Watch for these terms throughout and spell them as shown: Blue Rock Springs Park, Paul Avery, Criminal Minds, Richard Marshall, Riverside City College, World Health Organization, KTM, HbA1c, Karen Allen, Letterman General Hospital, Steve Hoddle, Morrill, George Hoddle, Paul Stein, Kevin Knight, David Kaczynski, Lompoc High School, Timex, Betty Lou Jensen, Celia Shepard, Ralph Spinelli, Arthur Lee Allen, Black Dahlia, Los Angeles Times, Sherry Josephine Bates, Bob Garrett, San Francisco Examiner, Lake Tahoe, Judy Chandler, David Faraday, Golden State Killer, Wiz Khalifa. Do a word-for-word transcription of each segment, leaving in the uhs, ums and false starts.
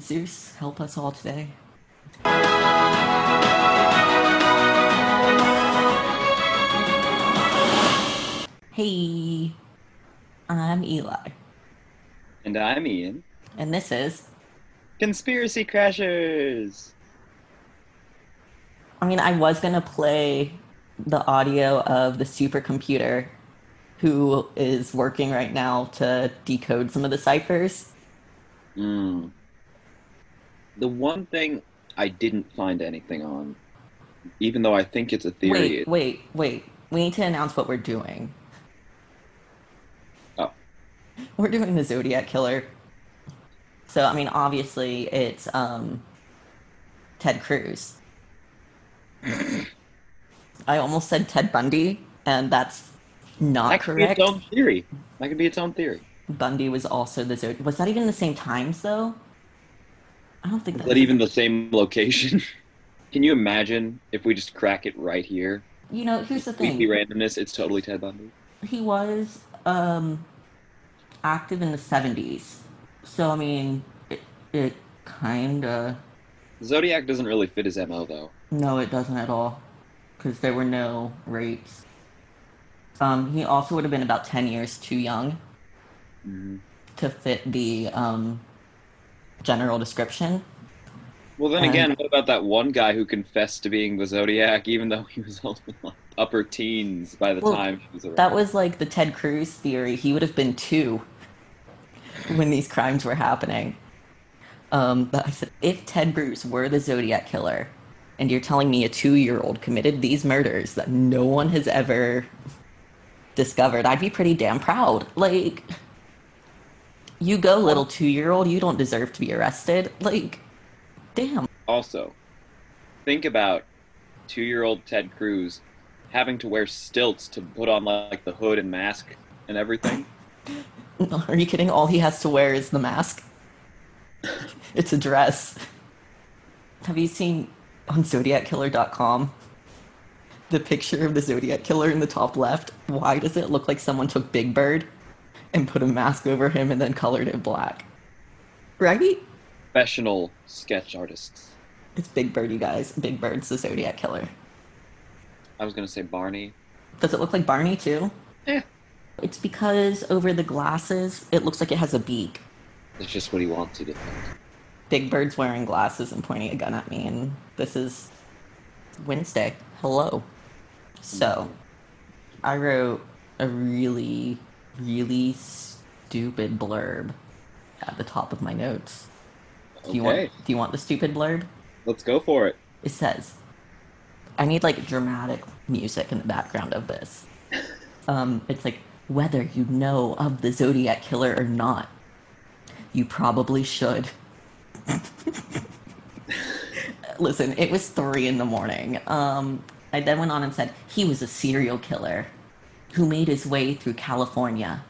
Zeus, help us all today. Hey, I'm Eli. And I'm Ian. And this is... Conspiracy Crashers! I mean, I was going to play the audio of the supercomputer who is working right now to decode some of the ciphers. Mm. The one thing I didn't find anything on, even though I think it's a theory... Wait, it... wait, wait. We need to announce what we're doing. We're doing the Zodiac Killer. So, I mean, obviously, it's um, Ted Cruz. I almost said Ted Bundy, and that's not that correct. That could be its own theory. That could be its own theory. Bundy was also the Zodiac. Was that even the same times, though? I don't think that's... Was that even the same location? Can you imagine if we just crack it right here? You know, here's the thing. Randomness, it's totally Ted Bundy. He was... Um, active in the seventies, so I mean it, it kind of... Zodiac doesn't really fit his M O though. No, it doesn't at all, because there were no rapes. Um he also would have been about ten years too young mm-hmm. to fit the um general description. Well, then and... again, what about that one guy who confessed to being the Zodiac even though he was only like upper teens by the well, time he was around? That was like the Ted Cruz theory. He would have been two when these crimes were happening. Um, but I said, if Ted Cruz were the Zodiac Killer, and you're telling me a two-year-old committed these murders that no one has ever discovered, I'd be pretty damn proud. Like, you go, little two-year-old, you don't deserve to be arrested. Like, damn. Also, think about two-year-old Ted Cruz having to wear stilts to put on like the hood and mask and everything. Are you kidding? All he has to wear is the mask. It's a dress. Have you seen on Zodiac Killer dot com the picture of the Zodiac Killer in the top left? Why does it look like someone took Big Bird and put a mask over him and then colored it black? Right? Professional sketch artists. It's Big Bird, you guys. Big Bird's the Zodiac Killer. I was going to say Barney. Does it look like Barney, too? Yeah. It's because over the glasses, it looks like it has a beak. It's just what he wants to do. Big Bird's wearing glasses and pointing a gun at me, and this is Wednesday. Hello. So, I wrote a really, really stupid blurb at the top of my notes. Okay. Do you want, do you want the stupid blurb? Let's go for it. It says... I need, like, dramatic music in the background of this. Um, it's like, whether you know of the Zodiac Killer or not, you probably should. Listen, it was three in the morning. Um, I then went on and said, he was a serial killer who made his way through California.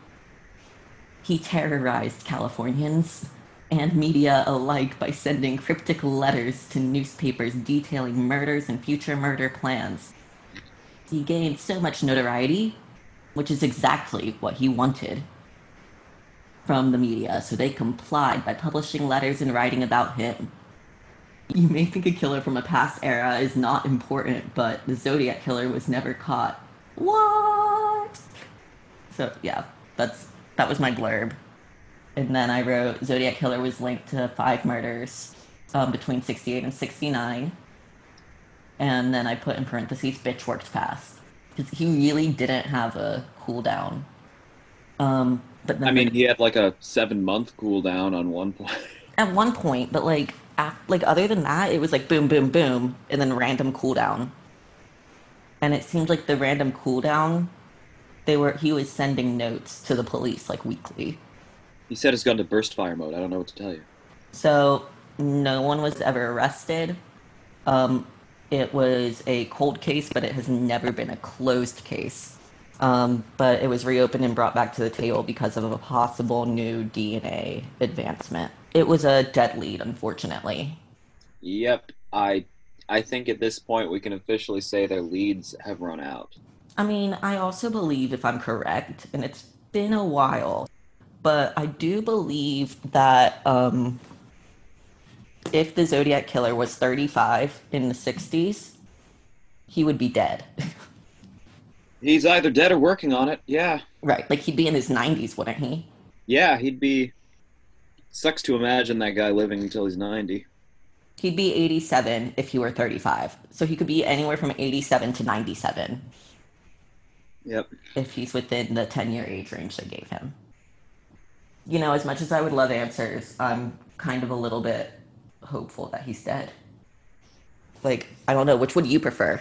He terrorized Californians and media alike by sending cryptic letters to newspapers detailing murders and future murder plans. He gained so much notoriety, which is exactly what he wanted from the media, so they complied by publishing letters and writing about him. You may think a killer from a past era is not important, but the Zodiac Killer was never caught. What? So yeah, that's that was my blurb. And then I wrote, Zodiac Killer was linked to five murders um, between sixty-eight and sixty-nine. And then I put in parentheses, bitch worked fast. Because he really didn't have a cooldown. Um, but then I mean, the, he had like a seven-month cooldown on one point. At one point, but like, after, like other than that, it was like boom, boom, boom, and then random cooldown. And it seemed like the random cooldown, they were he was sending notes to the police like weekly. He said his gun to burst fire mode. I don't know what to tell you. So, no one was ever arrested. Um, it was a cold case, but it has never been a closed case. Um, but it was reopened and brought back to the table because of a possible new D N A advancement. It was a dead lead, unfortunately. Yep. I, I think at this point we can officially say their leads have run out. I mean, I also believe, if I'm correct, and it's been a while... But I do believe that um, if the Zodiac Killer was thirty-five in the sixties, he would be dead. He's either dead or working on it, yeah. Right, like he'd be in his nineties, wouldn't he? Yeah, he'd be... Sucks to imagine that guy living until he's ninety. He'd be eighty-seven if he were thirty-five. So he could be anywhere from eighty-seven to ninety-seven. Yep. If he's within the ten-year age range they gave him. You know, as much as I would love answers, I'm kind of a little bit hopeful that he's dead. Like, I don't know, which would you prefer?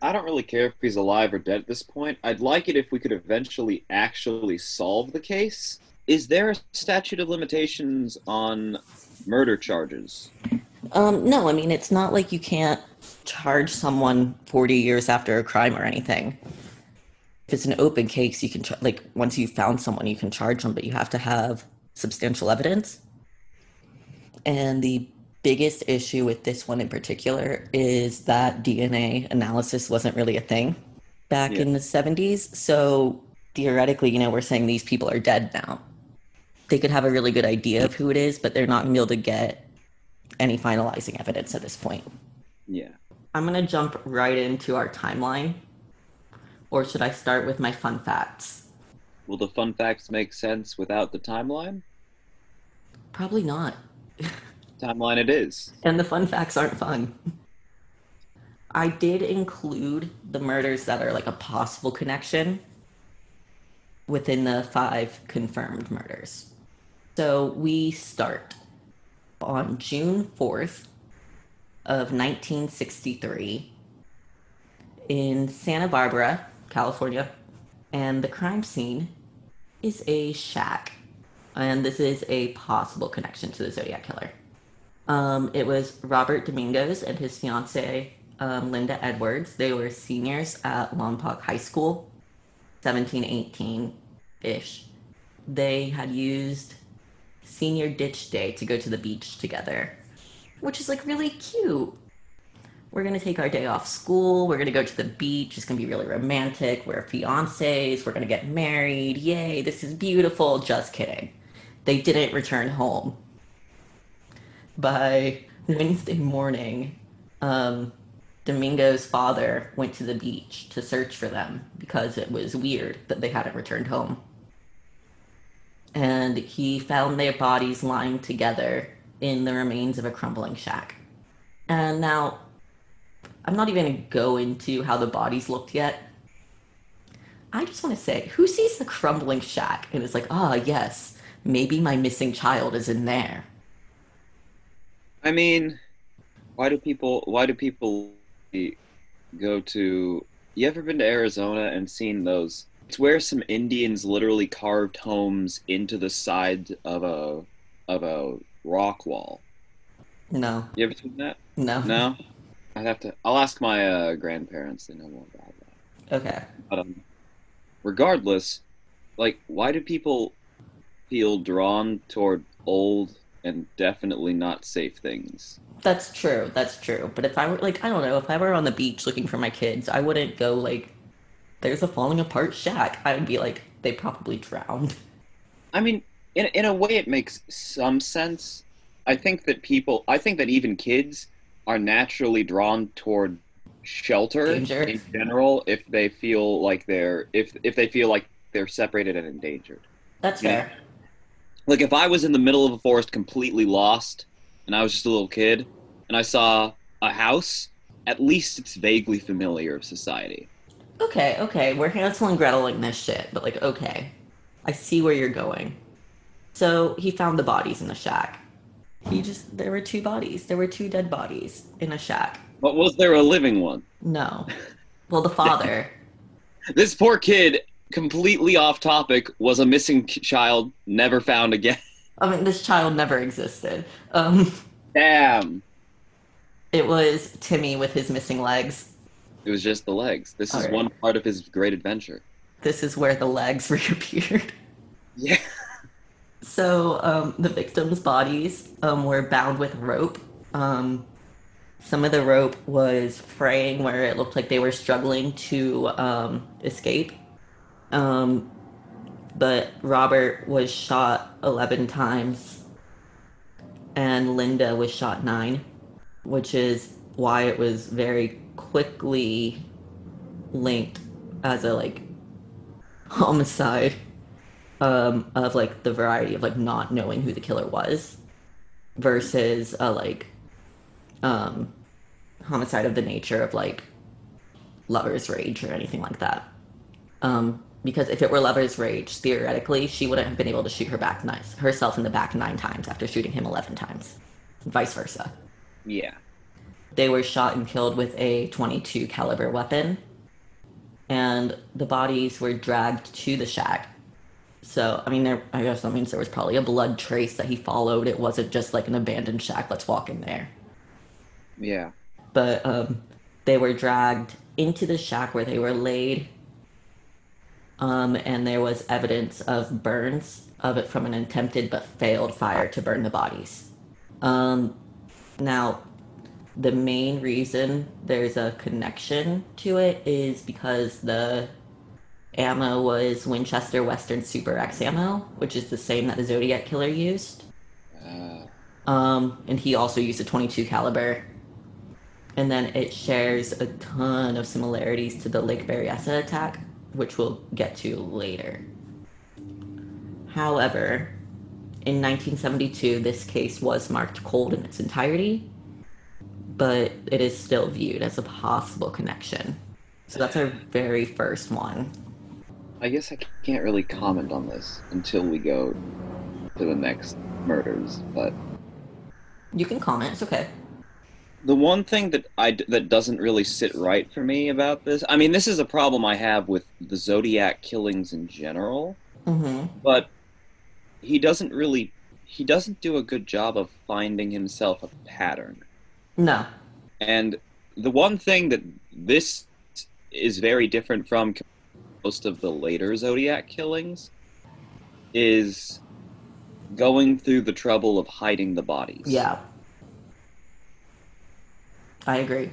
I don't really care if he's alive or dead at this point. I'd like it if we could eventually actually solve the case. Is there a statute of limitations on murder charges? Um, no, I mean, it's not like you can't charge someone forty years after a crime or anything. If it's an open case, you can, char- like, once you've found someone, you can charge them, but you have to have substantial evidence. And the biggest issue with this one in particular is that D N A analysis wasn't really a thing back yeah. in the seventies. So theoretically, you know, we're saying these people are dead now. They could have a really good idea of who it is, but they're not going to be able to get any finalizing evidence at this point. Yeah. I'm going to jump right into our timeline. Or should I start with my fun facts? Will the fun facts make sense without the timeline? Probably not. Timeline it is. And the fun facts aren't fun. I did include the murders that are like a possible connection within the five confirmed murders. So we start on June fourth of nineteen sixty-three in Santa Barbara, California, and the crime scene is a shack. And this is a possible connection to the Zodiac Killer. Um, it was Robert Domingos and his fiancée, um, Linda Edwards. They were seniors at Lompoc High School, seventeen, eighteen-ish. They had used senior ditch day to go to the beach together, which is, like, really cute. We're going to take our day off school. We're going to go to the beach. It's going to be really romantic. We're fiancés. We're going to get married. Yay, this is beautiful. Just kidding. They didn't return home. By Wednesday morning, um, Domingo's father went to the beach to search for them because it was weird that they hadn't returned home. And he found their bodies lying together in the remains of a crumbling shack. And now, I'm not even going to go into how the bodies looked yet. I just want to say, who sees the crumbling shack and is like, ah, oh, yes, maybe my missing child is in there? I mean, why do people, why do people go to, you ever been to Arizona and seen those? It's where some Indians literally carved homes into the side of a, of a rock wall. No. You ever seen that? No. No? I'd have to, I'll ask my uh, grandparents, they know more about that. Okay. But um, regardless, like, why do people feel drawn toward old and definitely not safe things? That's true. That's true. But if I were, like, I don't know, if I were on the beach looking for my kids, I wouldn't go, like, there's a falling apart shack. I would be like, they probably drowned. I mean, in in a way it makes some sense. I think that people, I think that even kids are naturally drawn toward shelter Danger. in general if they feel like they're, if if they feel like they're separated and endangered. That's fair. Yeah. Like, if I was in the middle of a forest completely lost, and I was just a little kid, and I saw a house, at least it's vaguely familiar of society. Okay, okay, we're Hansel and Greteling this shit, but, like, okay. I see where you're going. So, he found the bodies in the shack. He just, there were two bodies. There were two dead bodies in a shack. But was there a living one? No. Well, the father. This poor kid, completely off topic, was a missing child never found again. I mean, this child never existed. Um, Damn. It was Timmy with his missing legs. It was just the legs. This All is right. one part of his great adventure. This is where the legs reappeared. Yeah. So um, the victims' bodies um, were bound with rope. Um, some of the rope was fraying where it looked like they were struggling to um, escape. Um, but Robert was shot eleven times and Linda was shot nine, which is why it was very quickly linked as a like homicide um, of like the variety of like not knowing who the killer was versus a like um, homicide of the nature of like lover's rage or anything like that. Um, because if it were lover's rage, theoretically, she wouldn't have been able to shoot her back nice, herself in the back nine times after shooting him eleven times, vice versa. Yeah. They were shot and killed with a twenty-two caliber weapon, and the bodies were dragged to the shack. So, I mean, there, I guess that means there was probably a blood trace that he followed. It wasn't just like an abandoned shack, let's walk in there. Yeah. But um, they were dragged into the shack where they were laid, um, and there was evidence of burns of it from an attempted but failed fire to burn the bodies. Um, now, the main reason there's a connection to it is because the ammo was Winchester Western Super X ammo, which is the same that the Zodiac Killer used. Uh. Um, and he also used a twenty-two caliber. And then it shares a ton of similarities to the Lake Berryessa attack, which we'll get to later. However, in nineteen seventy-two, this case was marked cold in its entirety, but it is still viewed as a possible connection. So that's our very first one. I guess I can't really comment on this until we go to the next murders, but... You can comment, it's okay. The one thing that I, that doesn't really sit right for me about this, I mean, this is a problem I have with the Zodiac killings in general, mm-hmm. but he doesn't really, he doesn't do a good job of finding himself a pattern. No. And the one thing that this is very different from most of the later Zodiac killings is going through the trouble of hiding the bodies. Yeah. I agree.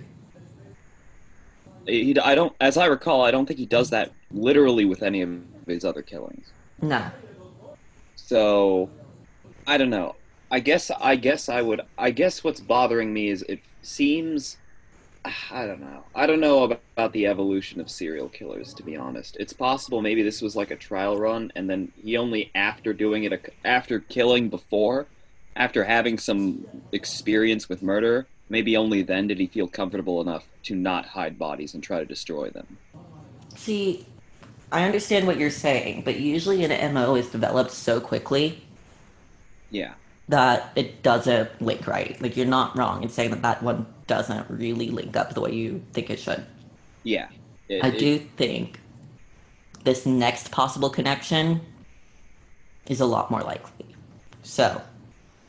He, I don't, as I recall, I don't think he does that literally with any of his other killings. No. So, I don't know. I guess, I guess I would, I guess what's bothering me is it seems, I don't know. I don't know about, about the evolution of serial killers, to be honest. It's possible maybe this was like a trial run, and then he only after doing it, after killing before, after having some experience with murder, maybe only then did he feel comfortable enough to not hide bodies and try to destroy them. See, I understand what you're saying, but usually an M O is developed so quickly yeah, that it doesn't link right. Like, you're not wrong in saying that that one doesn't really link up the way you think it should. Yeah. It, I it, do think this next possible connection is a lot more likely. So...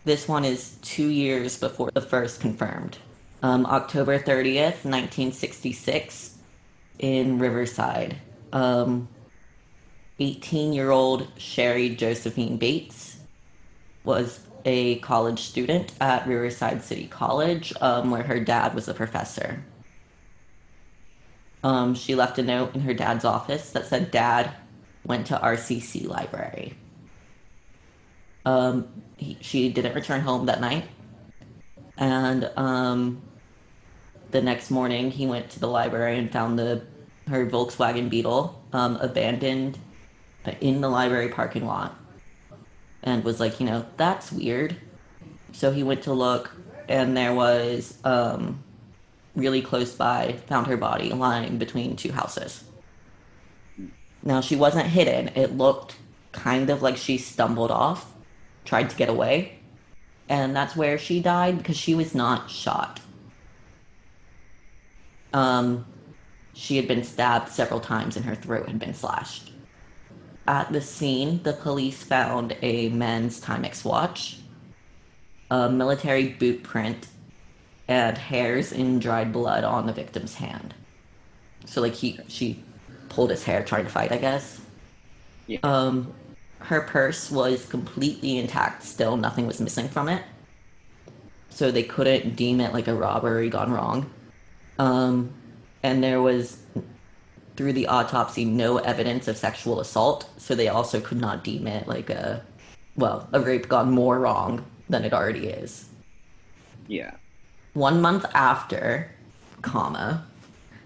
This one is two years before the first confirmed. Um, October thirtieth, nineteen sixty-six, in Riverside. Um, eighteen-year-old Sherry Josephine Bates was a college student at Riverside City College, um, where her dad was a professor. Um, she left a note in her dad's office that said, "Dad, went to R C C library." Um, he, she didn't return home that night, and um, the next morning he went to the library and found the her Volkswagen Beetle um, abandoned in the library parking lot, and was like, you know, that's weird. So he went to look, and there was um, really close by, found her body lying between two houses. Now, she wasn't hidden. It looked kind of like she stumbled off, tried to get away, and that's where she died, because she was not shot. Um, she had been stabbed several times and her throat had been slashed. At the scene, the police found a men's Timex watch, a military boot print, and hairs in dried blood on the victim's hand. So, like, he, she pulled his hair trying to fight, I guess. Yeah. Um, her purse was completely intact still. Nothing was missing from it. So they couldn't deem it like a robbery gone wrong. Um, and there was, through the autopsy, no evidence of sexual assault. So they also could not deem it like a, well, a rape gone more wrong than it already is. Yeah. One month after, comma,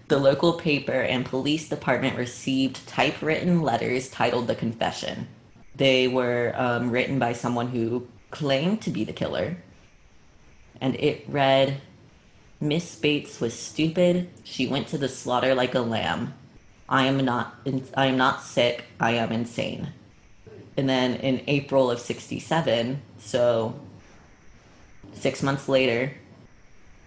the local paper and police department received typewritten letters titled The Confession. They were um, written by someone who claimed to be the killer. And it read, Miss Bates was stupid. She went to the slaughter like a lamb. I am not, in- I am not sick. I am insane. And then in April of sixty-seven, so six months later,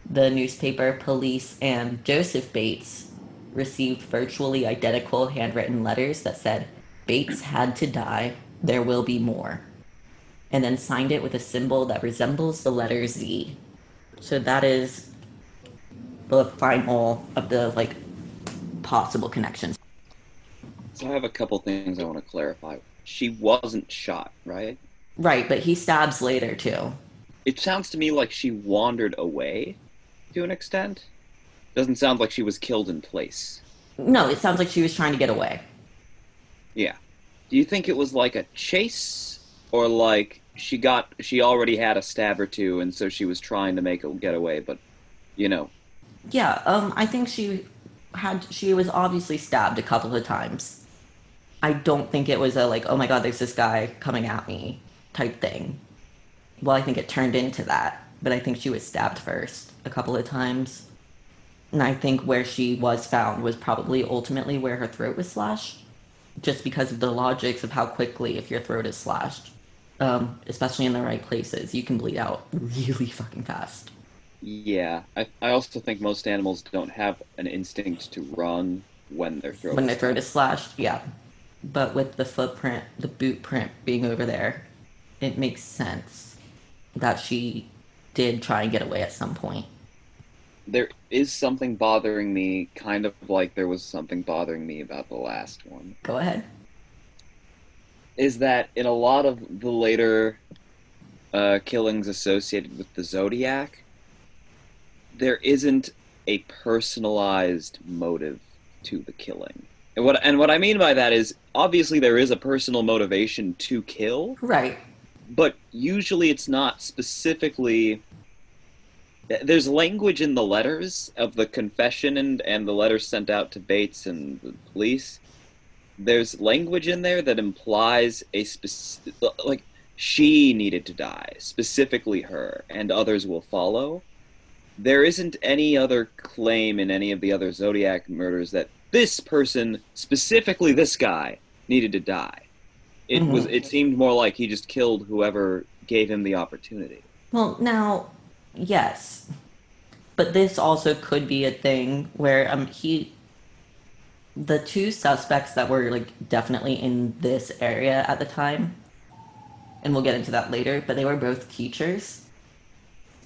the newspaper, police, and Joseph Bates received virtually identical handwritten letters that said, Bates had to die. There will be more. And then signed it with a symbol that resembles the letter Z. So that is the final of the, like, possible connections. So I have a couple things I want to clarify. She wasn't shot, right? Right, but he stabs later, too. It sounds to me like she wandered away to an extent. Doesn't sound like she was killed in place. No, it sounds like she was trying to get away. Yeah. Do you think it was like a chase, or like she got she already had a stab or two and so she was trying to make a getaway, but you know. Yeah, um I think she had she was obviously stabbed a couple of times. I don't think it was a like, oh my god, there's this guy coming at me type thing. Well, I think it turned into that, but I think she was stabbed first a couple of times. And I think where she was found was probably ultimately where her throat was slashed, just because of the logics of how quickly, if your throat is slashed, um, especially in the right places, you can bleed out really fucking fast. Yeah. I, I also think most animals don't have an instinct to run when their throat When their throat is slashed, yeah. But with the footprint, the boot print being over there, it makes sense that she did try and get away at some point. There is something bothering me, kind of like there was something bothering me about the last one. Go ahead. Is that in a lot of the later uh, killings associated with the Zodiac, there isn't a personalized motive to the killing. And what, and what I mean by that is, obviously there is a personal motivation to kill. Right. But usually it's not specifically... There's language in the letters of the confession and, and the letters sent out to Bates and the police. There's language in there that implies a specific... Like, she needed to die, specifically her, and others will follow. There isn't any other claim in any of the other Zodiac murders that this person, specifically this guy, needed to die. It mm-hmm. was. It seemed more like he just killed whoever gave him the opportunity. Well, now, yes. But this also could be a thing where um he... The two suspects that were, like, definitely in this area at the time, and we'll get into that later, but they were both teachers.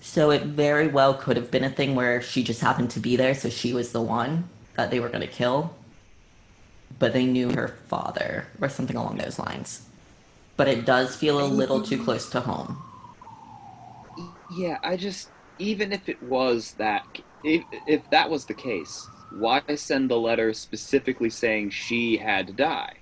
So it very well could have been a thing where she just happened to be there, so she was the one that they were going to kill. But they knew her father, or something along those lines. But it does feel a little too close to home. Yeah, I just, even if it was that, if, if that was the case, why send the letter specifically saying she had to die?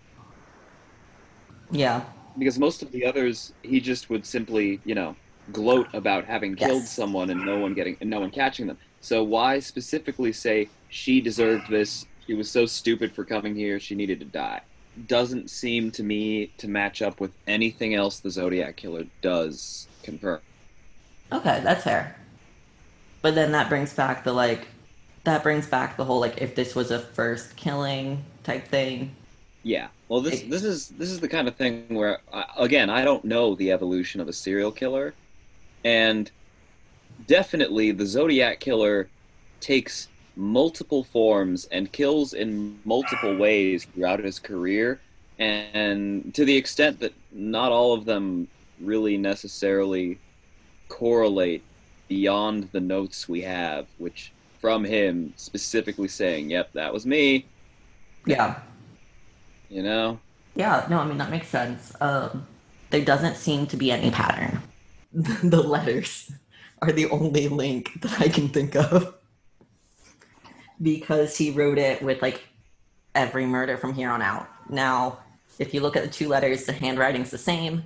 Yeah. Because most of the others, he just would simply, you know, gloat about having yes. killed someone and no one getting, and no one catching them. So why specifically say she deserved this? She was so stupid for coming here, she needed to die. Doesn't seem to me to match up with anything else the Zodiac Killer does confirm. Okay, that's fair. But then that brings back the, like, that brings back the whole, like, if this was a first killing type thing. Yeah. Well, this it, this is this is the kind of thing where, again, I don't know the evolution of a serial killer. And definitely the Zodiac Killer takes multiple forms and kills in multiple ways throughout his career, and to the extent that not all of them really necessarily correlate beyond the notes we have, which from him specifically saying, yep, that was me. Yeah. You know? Yeah, no, I mean, that makes sense. Um, there doesn't seem to be any pattern. The letters are the only link that I can think of. Because he wrote it with, like, every murder from here on out. Now, if you look at the two letters, the handwriting's the same.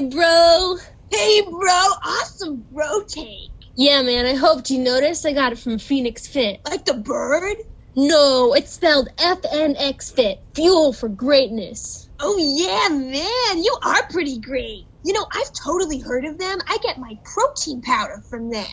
Hey, bro. Hey, bro. Awesome bro take. Yeah, man. I hoped you noticed. I got it from Phoenix Fit. Like the bird? No, it's spelled F N X Fit. Fuel for greatness. Oh, yeah, man. You are pretty great. You know, I've totally heard of them. I get my protein powder from them.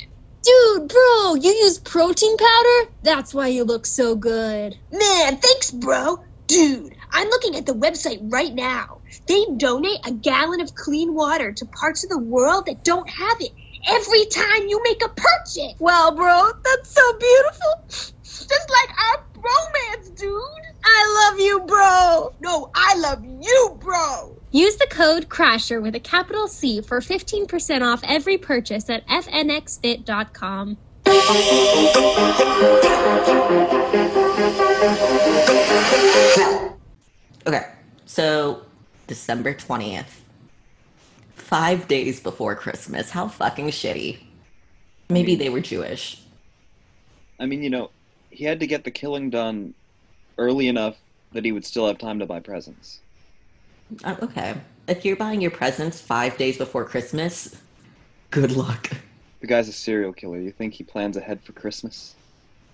Dude, bro, you use protein powder? That's why you look so good. Man, thanks, bro. Dude, I'm looking at the website right now. They donate a gallon of clean water to parts of the world that don't have it every time you make a purchase. Wow, bro, that's so beautiful. Just like our romance, dude. I love you, bro. No, I love you, bro. Use the code CRASHER with a capital C for fifteen percent off every purchase at F N X fit dot com. Okay, so December twentieth. Five days before Christmas. How fucking shitty. Maybe they were Jewish. I mean, you know, he had to get the killing done early enough that he would still have time to buy presents. Oh, okay. If you're buying your presents five days before Christmas, good luck. The guy's a serial killer. You think he plans ahead for Christmas?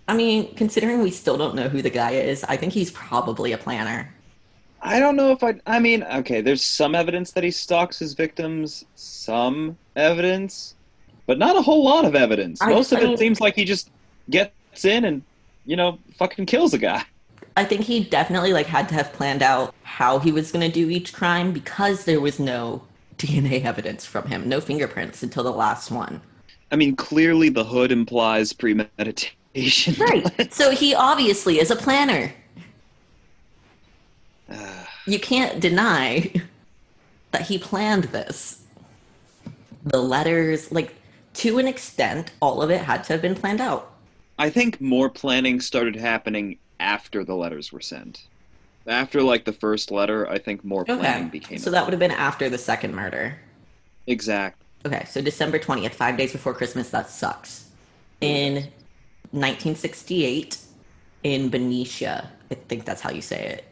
I mean, considering we still don't know who the guy is, I think he's probably a planner. I don't know if I... I mean, okay, there's some evidence that he stalks his victims. Some evidence. But not a whole lot of evidence. I, Most of I, it seems like he just gets in and, you know, fucking kills a guy. I think he definitely, like, had to have planned out how he was going to do each crime because there was no D N A evidence from him, no fingerprints until the last one. I mean, clearly the hood implies premeditation. Right. So he obviously is a planner. Uh, you can't deny that he planned this. The letters, like, to an extent, all of it had to have been planned out. I think more planning started happening after the letters were sent. After, like, the first letter, I think more planning okay. became... So that would have been after the second murder. Exactly. Okay, so December twentieth, five days before Christmas, that sucks. In nineteen sixty-eight, in Benicia, I think that's how you say it.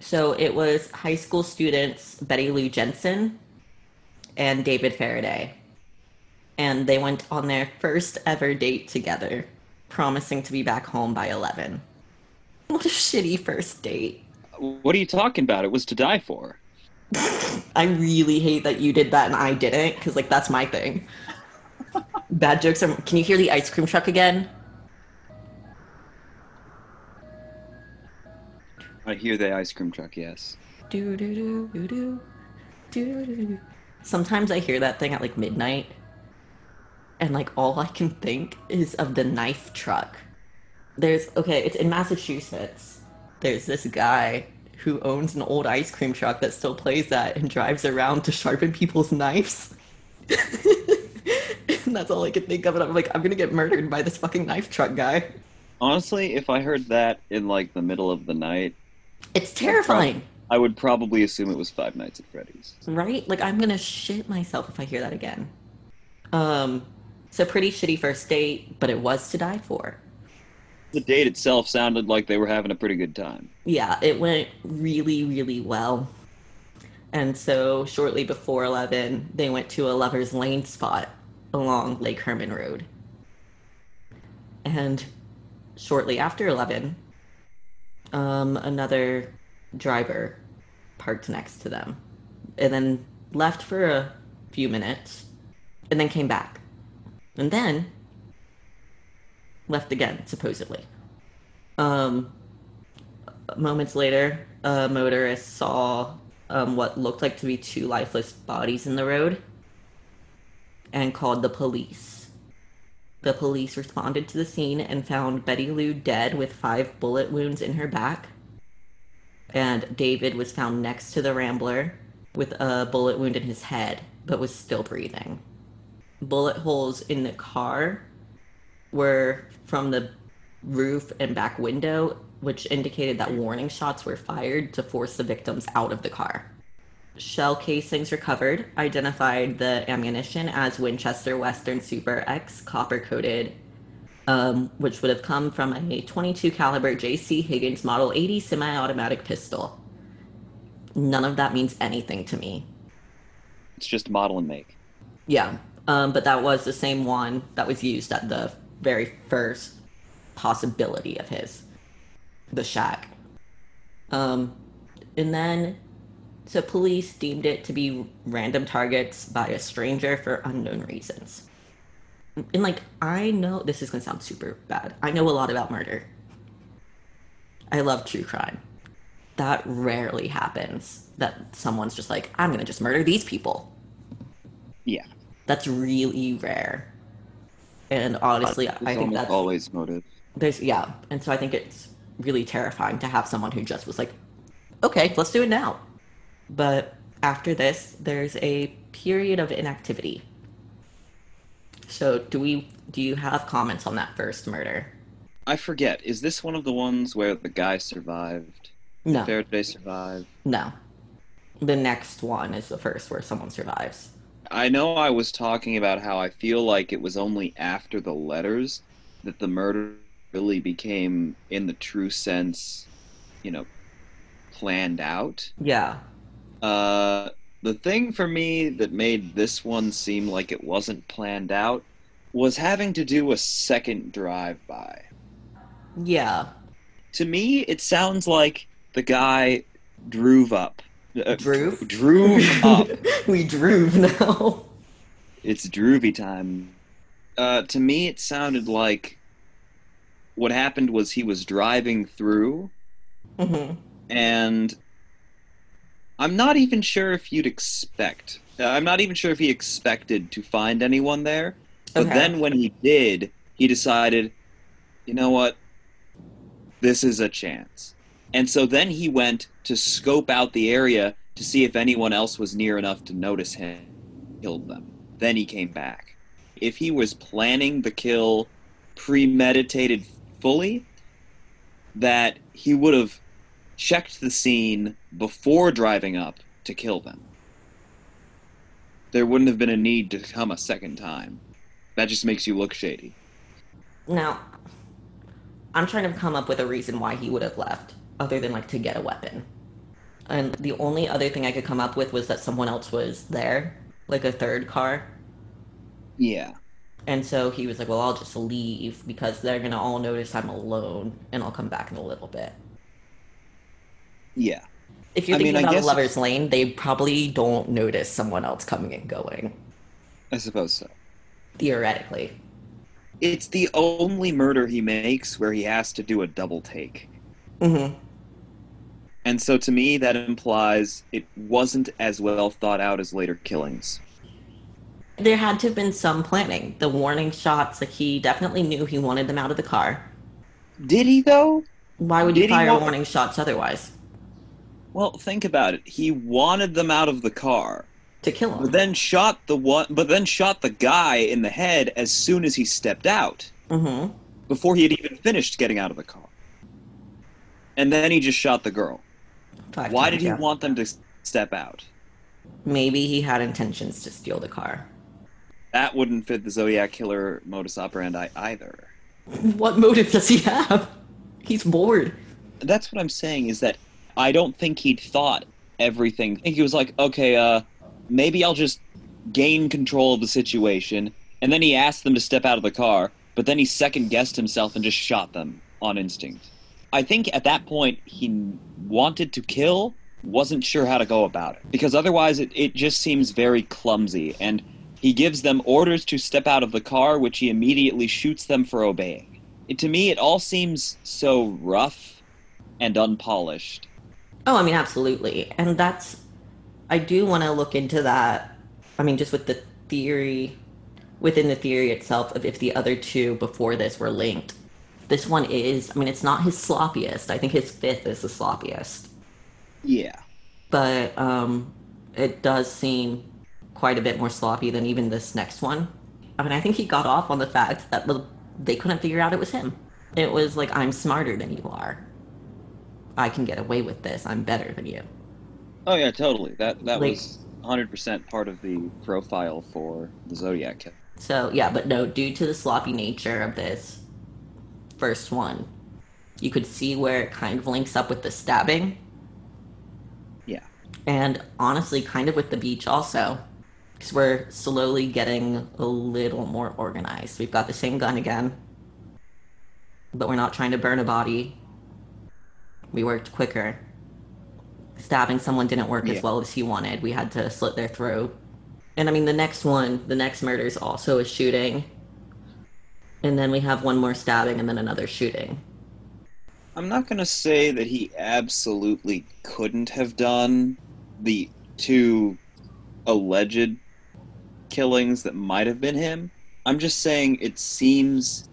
So it was high school students Betty Lou Jensen and David Faraday. And they went on their first ever date together, promising to be back home by eleven. What a shitty first date. What are you talking about? It was to die for. I really hate that you did that and I didn't, because, like, that's my thing. Bad jokes are... Can you hear the ice cream truck again? I hear the ice cream truck, yes. Do do do do do do do do. Sometimes I hear that thing at, like, midnight, and, like, all I can think is of the knife truck. There's... Okay, it's in Massachusetts. There's this guy who owns an old ice cream truck that still plays that and drives around to sharpen people's knives. And that's all I could think of. And I'm like, I'm going to get murdered by this fucking knife truck guy. Honestly, if I heard that in, like, the middle of the night... It's terrifying. I would probably assume it was Five Nights at Freddy's. Right? Like, I'm going to shit myself if I hear that again. Um, so pretty shitty first date, but it was to die for. The date itself sounded like they were having a pretty good time. Yeah, it went really, really well. And so shortly before eleven, they went to a lover's lane spot along Lake Herman Road. And shortly after eleven, um, another driver parked next to them and then left for a few minutes and then came back. And then... left again, supposedly. Um, moments later, a motorist saw um, what looked like to be two lifeless bodies in the road and called the police. The police responded to the scene and found Betty Lou dead with five bullet wounds in her back. And David was found next to the Rambler with a bullet wound in his head, but was still breathing. Bullet holes in the car were from the roof and back window, which indicated that warning shots were fired to force the victims out of the car. Shell casings recovered identified the ammunition as Winchester Western Super X copper-coated, um, which would have come from a twenty-two caliber J C Higgins Model eighty semi-automatic pistol. None of that means anything to me. It's just model and make. Yeah, um, but that was the same one that was used at the very first possibility of his, the shack. Um, and then, so police deemed it to be random targets by a stranger for unknown reasons. And like, I know, this is gonna sound super bad. I know a lot about murder. I love true crime. That rarely happens, that someone's just like, I'm gonna just murder these people. Yeah. That's really rare. And honestly, I think that's always motive. There's, yeah. And so I think it's really terrifying to have someone who just was like, okay, let's do it now. But after this, there's a period of inactivity. So do we, do you have comments on that first murder? I forget. Is this one of the ones where the guy survived? No. Faraday survived? No. The next one is the first where someone survives. I know I was talking about how I feel like it was only after the letters that the murder really became, in the true sense, you know, planned out. Yeah. Uh, the thing for me that made this one seem like it wasn't planned out was having to do a second drive-by. Yeah. To me, it sounds like the guy drove up. Uh, drove? Drove up. We drove now. It's droovy time. Uh, to me, it sounded like what happened was he was driving through, mm-hmm. and I'm not even sure if you'd expect. Uh, I'm not even sure if he expected to find anyone there. But okay. Then when he did, he decided, you know what? This is a chance. And so then he went to scope out the area to see if anyone else was near enough to notice him, killed them. Then he came back. If he was planning the kill, premeditated fully, that he would have checked the scene before driving up to kill them. There wouldn't have been a need to come a second time. That just makes you look shady. Now, I'm trying to come up with a reason why he would have left, other than, like, to get a weapon. And the only other thing I could come up with was that someone else was there, like a third car. Yeah. And so he was like, well, I'll just leave because they're going to all notice I'm alone and I'll come back in a little bit. Yeah. If you're thinking I mean, about a lover's lane, they probably don't notice someone else coming and going. I suppose so. Theoretically. It's the only murder he makes where he has to do a double take. Mm-hmm. And so to me, that implies it wasn't as well thought out as later killings. There had to have been some planning. The warning shots, like, he definitely knew he wanted them out of the car. Did he, though? Why would you fire warning shots otherwise? Well, think about it. He wanted them out of the car. To kill him. But then shot the one, but then shot the guy in the head as soon as he stepped out. Mm-hmm. Before he had even finished getting out of the car. And then he just shot the girl. Five Why did he out. want them to step out? Maybe he had intentions to steal the car. That wouldn't fit the Zodiac Killer modus operandi either. What motive does he have? He's bored. That's what I'm saying, is that I don't think he'd thought everything. I think he was like, okay, uh, maybe I'll just gain control of the situation. And then he asked them to step out of the car, but then he second-guessed himself and just shot them on instinct. I think at that point, he wanted to kill, wasn't sure how to go about it. Because otherwise, it, it just seems very clumsy. And he gives them orders to step out of the car, which he immediately shoots them for obeying. It, to me, it all seems so rough and unpolished. Oh, I mean, absolutely. And that's... I do want to look into that. I mean, just with the theory, within the theory itself, of if the other two before this were linked. This one is, I mean, it's not his sloppiest. I think his fifth is the sloppiest. Yeah. But um, it does seem quite a bit more sloppy than even this next one. I mean, I think he got off on the fact that they couldn't figure out it was him. It was like, I'm smarter than you are. I can get away with this. I'm better than you. Oh, yeah, totally. That that like, was one hundred percent part of the profile for the Zodiac Killer. So, yeah, but no, due to the sloppy nature of this first one, you could see where it kind of links up with the stabbing. Yeah. And honestly, kind of with the beach also. because we're slowly getting a little more organized. We've got the same gun again, but we're not trying to burn a body. We worked quicker. Stabbing someone didn't work yeah. as well as he wanted. We had to slit their throat. And I mean, the next one, the next murder is also a shooting. And then we have one more stabbing and then another shooting. I'm not going to say that he absolutely couldn't have done the two alleged killings that might have been him. I'm just saying it seems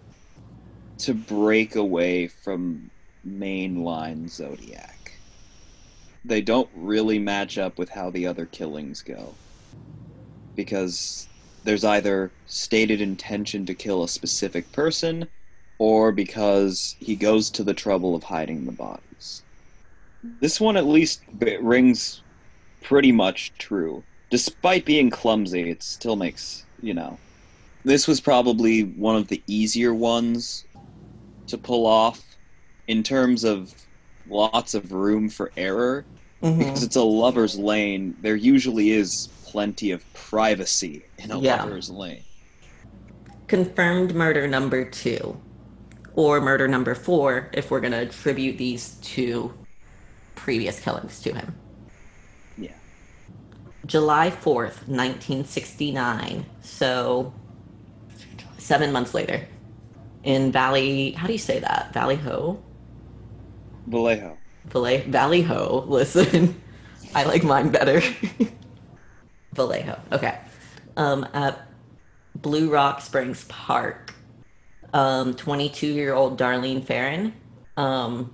to break away from mainline Zodiac. They don't really match up with how the other killings go. Because there's either stated intention to kill a specific person, or because he goes to the trouble of hiding the bodies. This one at least rings pretty much true. Despite being clumsy, it still makes, you know... This was probably one of the easier ones to pull off in terms of lots of room for error. Mm-hmm. Because it's a lover's lane, there usually is plenty of privacy in a yeah. lover's lane. Confirmed murder number two. Or murder number four, if we're going to attribute these two previous killings to him. Yeah. July fourth, nineteen sixty-nine. So, seven months later. In Valley... How do you say that? Vallejo? Vallejo. Valle- Vallejo. Listen, I like mine better. Vallejo. Okay. Um, at Blue Rock Springs Park. Um, twenty-two-year-old Darlene Ferrin, um,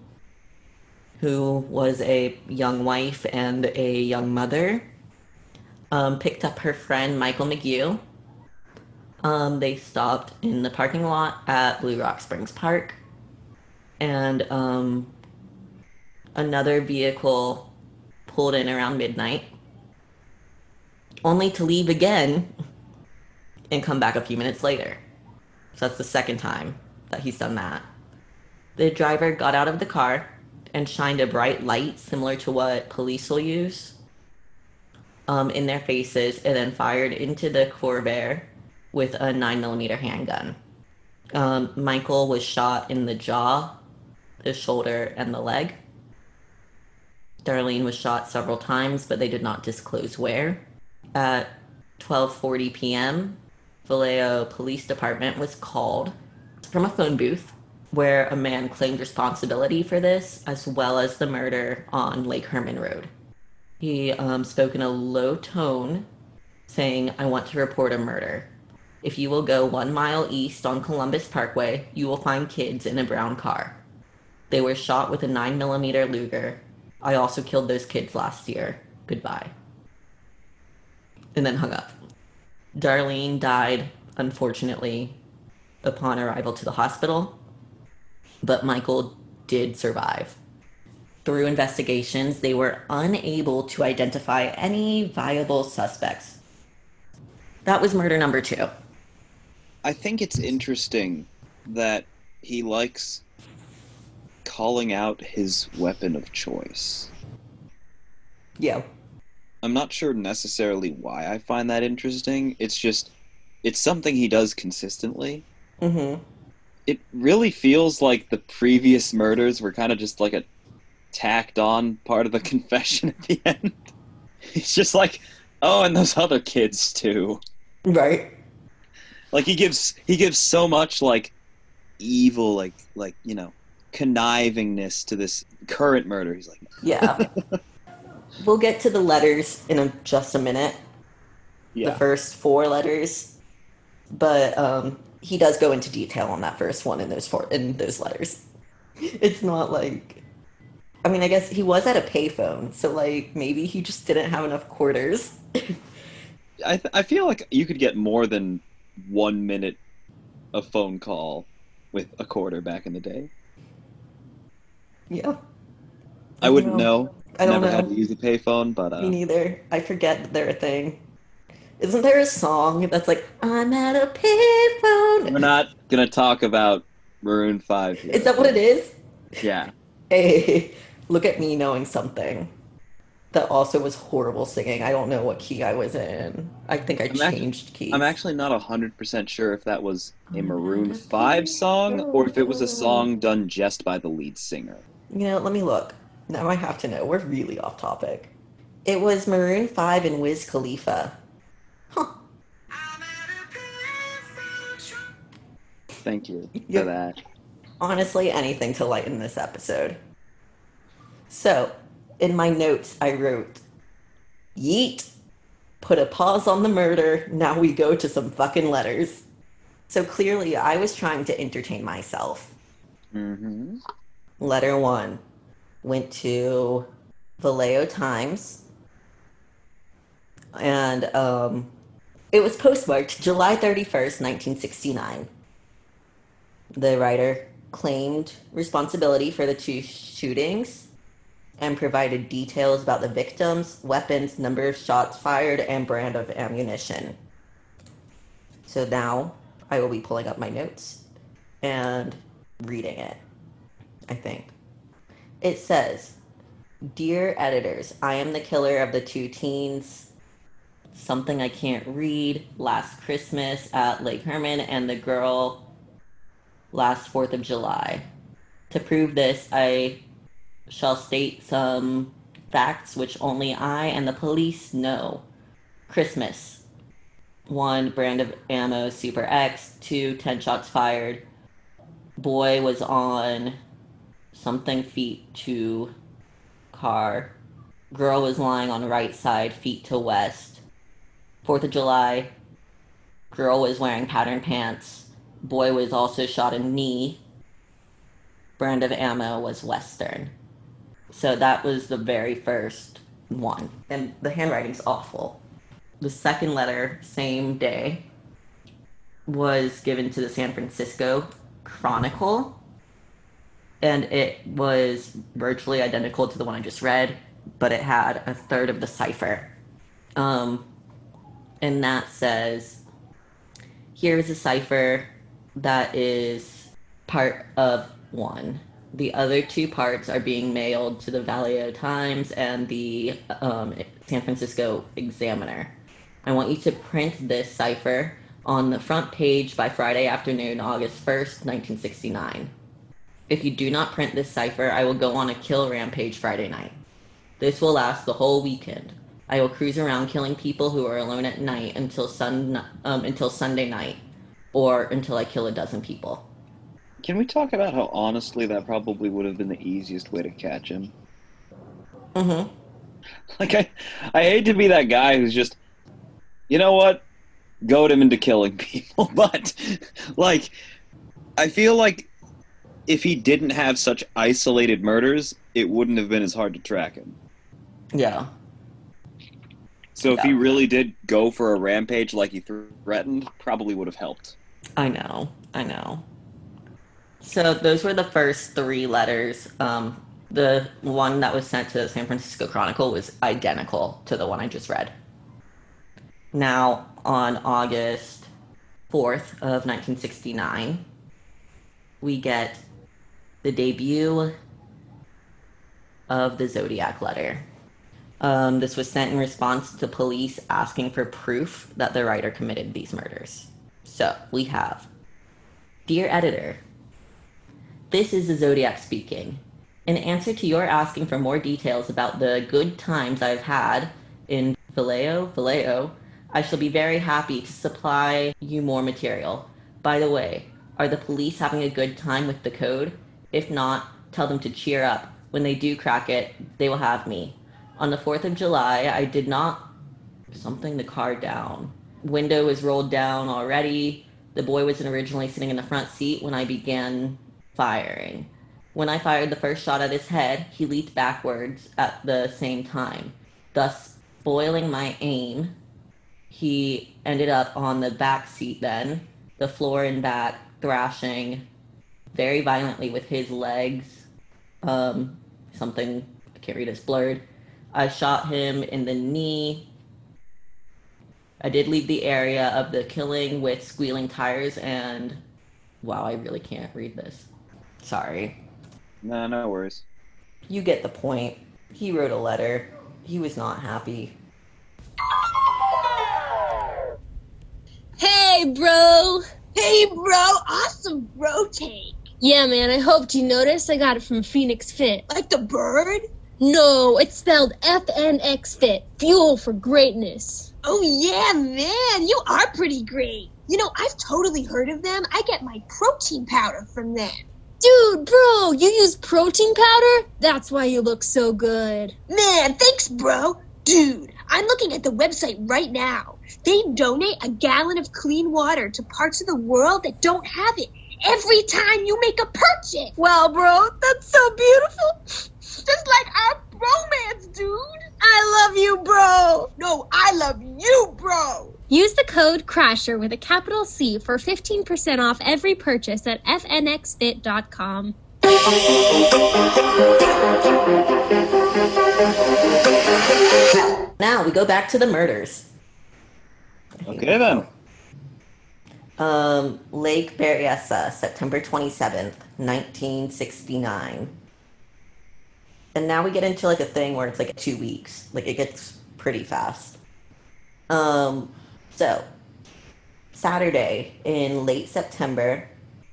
who was a young wife and a young mother, um, picked up her friend Michael McGew. Um, they stopped in the parking lot at Blue Rock Springs Park, and um, another vehicle pulled in around midnight, only to leave again and come back a few minutes later. So that's the second time that he's done that. The driver got out of the car and shined a bright light similar to what police will use um, in their faces, and then fired into the Corvair with a nine millimeter handgun. Um, Michael was shot in the jaw, the shoulder, and the leg. Darlene was shot several times, but they did not disclose where. At twelve forty p.m., Vallejo Police Department was called from a phone booth where a man claimed responsibility for this as well as the murder on Lake Herman Road. He um, spoke in a low tone saying, "I want to report a murder. If you will go one mile east on Columbus Parkway, you will find kids in a brown car. They were shot with a nine millimeter Luger. I also killed those kids last year. Goodbye." And then hung up. Darlene died, unfortunately, upon arrival to the hospital, but Michael did survive. Through investigations, they were unable to identify any viable suspects. That was murder number two. I think it's interesting that he likes calling out his weapon of choice. Yeah. I'm not sure necessarily why I find that interesting. It's just, it's something he does consistently. Mm-hmm. It really feels like the previous murders were kind of just like a tacked on part of the confession at the end. It's just like, oh, and those other kids too. Right. Like he gives, he gives so much like evil, like, like, you know, connivingness to this current murder. He's like, yeah. We'll get to the letters in a, just a minute. Yeah. The first four letters, but um, he does go into detail on that first one in those four in those letters. It's not like, I mean, I guess he was at a payphone, so like maybe he just didn't have enough quarters. I th- I feel like you could get more than one minute of phone call with a quarter back in the day. Yeah. I, I wouldn't know. know. I don't Never know. had to use a payphone, but... Uh... Me neither. I forget that they're a thing. Isn't there a song that's like, I'm at a payphone? We're not going to talk about Maroon five here. Is that what it is? Yeah. Hey, look at me knowing something. that also was horrible singing. I don't know what key I was in. I think I I'm changed actually, keys. I'm actually not one hundred percent sure if that was a Maroon five song or if it was a song done just by the lead singer. You know, let me look. Now I have to know. We're really off topic. It was Maroon five and Wiz Khalifa. Huh. Thank you for yep. that. Honestly, anything to lighten this episode. So, in my notes, I wrote, yeet, put a pause on the murder, now we go to some fucking letters. So clearly, I was trying to entertain myself. Mm-hmm. Letter one, went to Vallejo Times, and um, it was postmarked July thirty-first, nineteen sixty-nine. The writer claimed responsibility for the two shootings and provided details about the victims, weapons, number of shots fired, and brand of ammunition. So now I will be pulling up my notes and reading it, I think. It says, "Dear editors, I am the killer of the two teens, something I can't read, last Christmas at Lake Herman, and the girl last fourth of July. To prove this, I shall state some facts which only I and the police know. Christmas. One, brand of ammo, Super X. Two, ten shots fired. Boy was on something feet to car. Girl was lying on right side, feet to west. fourth of July. Girl was wearing pattern pants. Boy was also shot in knee. Brand of ammo was Western." So that was the very first one. And the handwriting's awful. The second letter, same day, was given to the San Francisco Chronicle. And it was virtually identical to the one I just read, but it had a third of the cipher. Um, and that says, "Here is a cipher that is part of one. The other two parts are being mailed to the Vallejo Times and the um, San Francisco Examiner. I want you to print this cipher on the front page by Friday afternoon, August first, nineteen sixty-nine. If you do not print this cipher, I will go on a kill rampage Friday night. This will last the whole weekend. I will cruise around killing people who are alone at night until sun um, until Sunday night, or until I kill a dozen people." Can we talk about how, honestly, that probably would have been the easiest way to catch him? Mm-hmm. Like, I, I hate to be that guy who's just, you know what, goad him into killing people. But, like, I feel like if he didn't have such isolated murders, it wouldn't have been as hard to track him. Yeah. So yeah. If he really did go for a rampage like he threatened, probably would have helped. I know, I know. So those were the first three letters. Um, the one that was sent to the San Francisco Chronicle was identical to the one I just read. Now, on August fourth of nineteen sixty-nine, we get the debut of the Zodiac letter. Um, this was sent in response to police asking for proof that the writer committed these murders. So we have, "Dear editor, this is the Zodiac speaking. In answer to your asking for more details about the good times I've had in Vallejo, Vallejo, I shall be very happy to supply you more material. By the way, are the police having a good time with the code? If not, tell them to cheer up. When they do crack it, they will have me. On the fourth of July, I did not... something the car down. Window was rolled down already. The boy was originally sitting in the front seat when I began firing. When I fired the first shot at his head, he leaped backwards at the same time, thus spoiling my aim. He ended up on the back seat then, the floor and back, thrashing very violently with his legs. Um, something, I can't read, it's blurred. I shot him in the knee. I did leave the area of the killing with squealing tires and..." Wow, I really can't read this. Sorry. No, no worries. You get the point. He wrote a letter he was not happy. Hey, bro. Hey, bro. Awesome bro take. Yeah, man. I hoped you noticed. I got it from Phoenix Fit. Like the bird? No, it's spelled F N X Fit. Fuel for greatness. Oh, yeah, man. You are pretty great. You know, I've totally heard of them. I get my protein powder from them. Dude, bro, you use protein powder? That's why you look so good. Man, thanks, bro. Dude, I'm looking at the website right now. They donate a gallon of clean water to parts of the world that don't have it every time you make a purchase. Wow, bro, that's so beautiful. Just like our bromance, dude. I love you, bro. No, I love you, bro. Use the code CRASHER with a capital C for fifteen percent off every purchase at F N X fit dot com. Now we go back to the murders. Okay, then. Um, Lake Berryessa, September twenty-seventh, nineteen sixty-nine. And now we get into like a thing where it's like two weeks. Like it gets pretty fast. Um... So, Saturday in late September,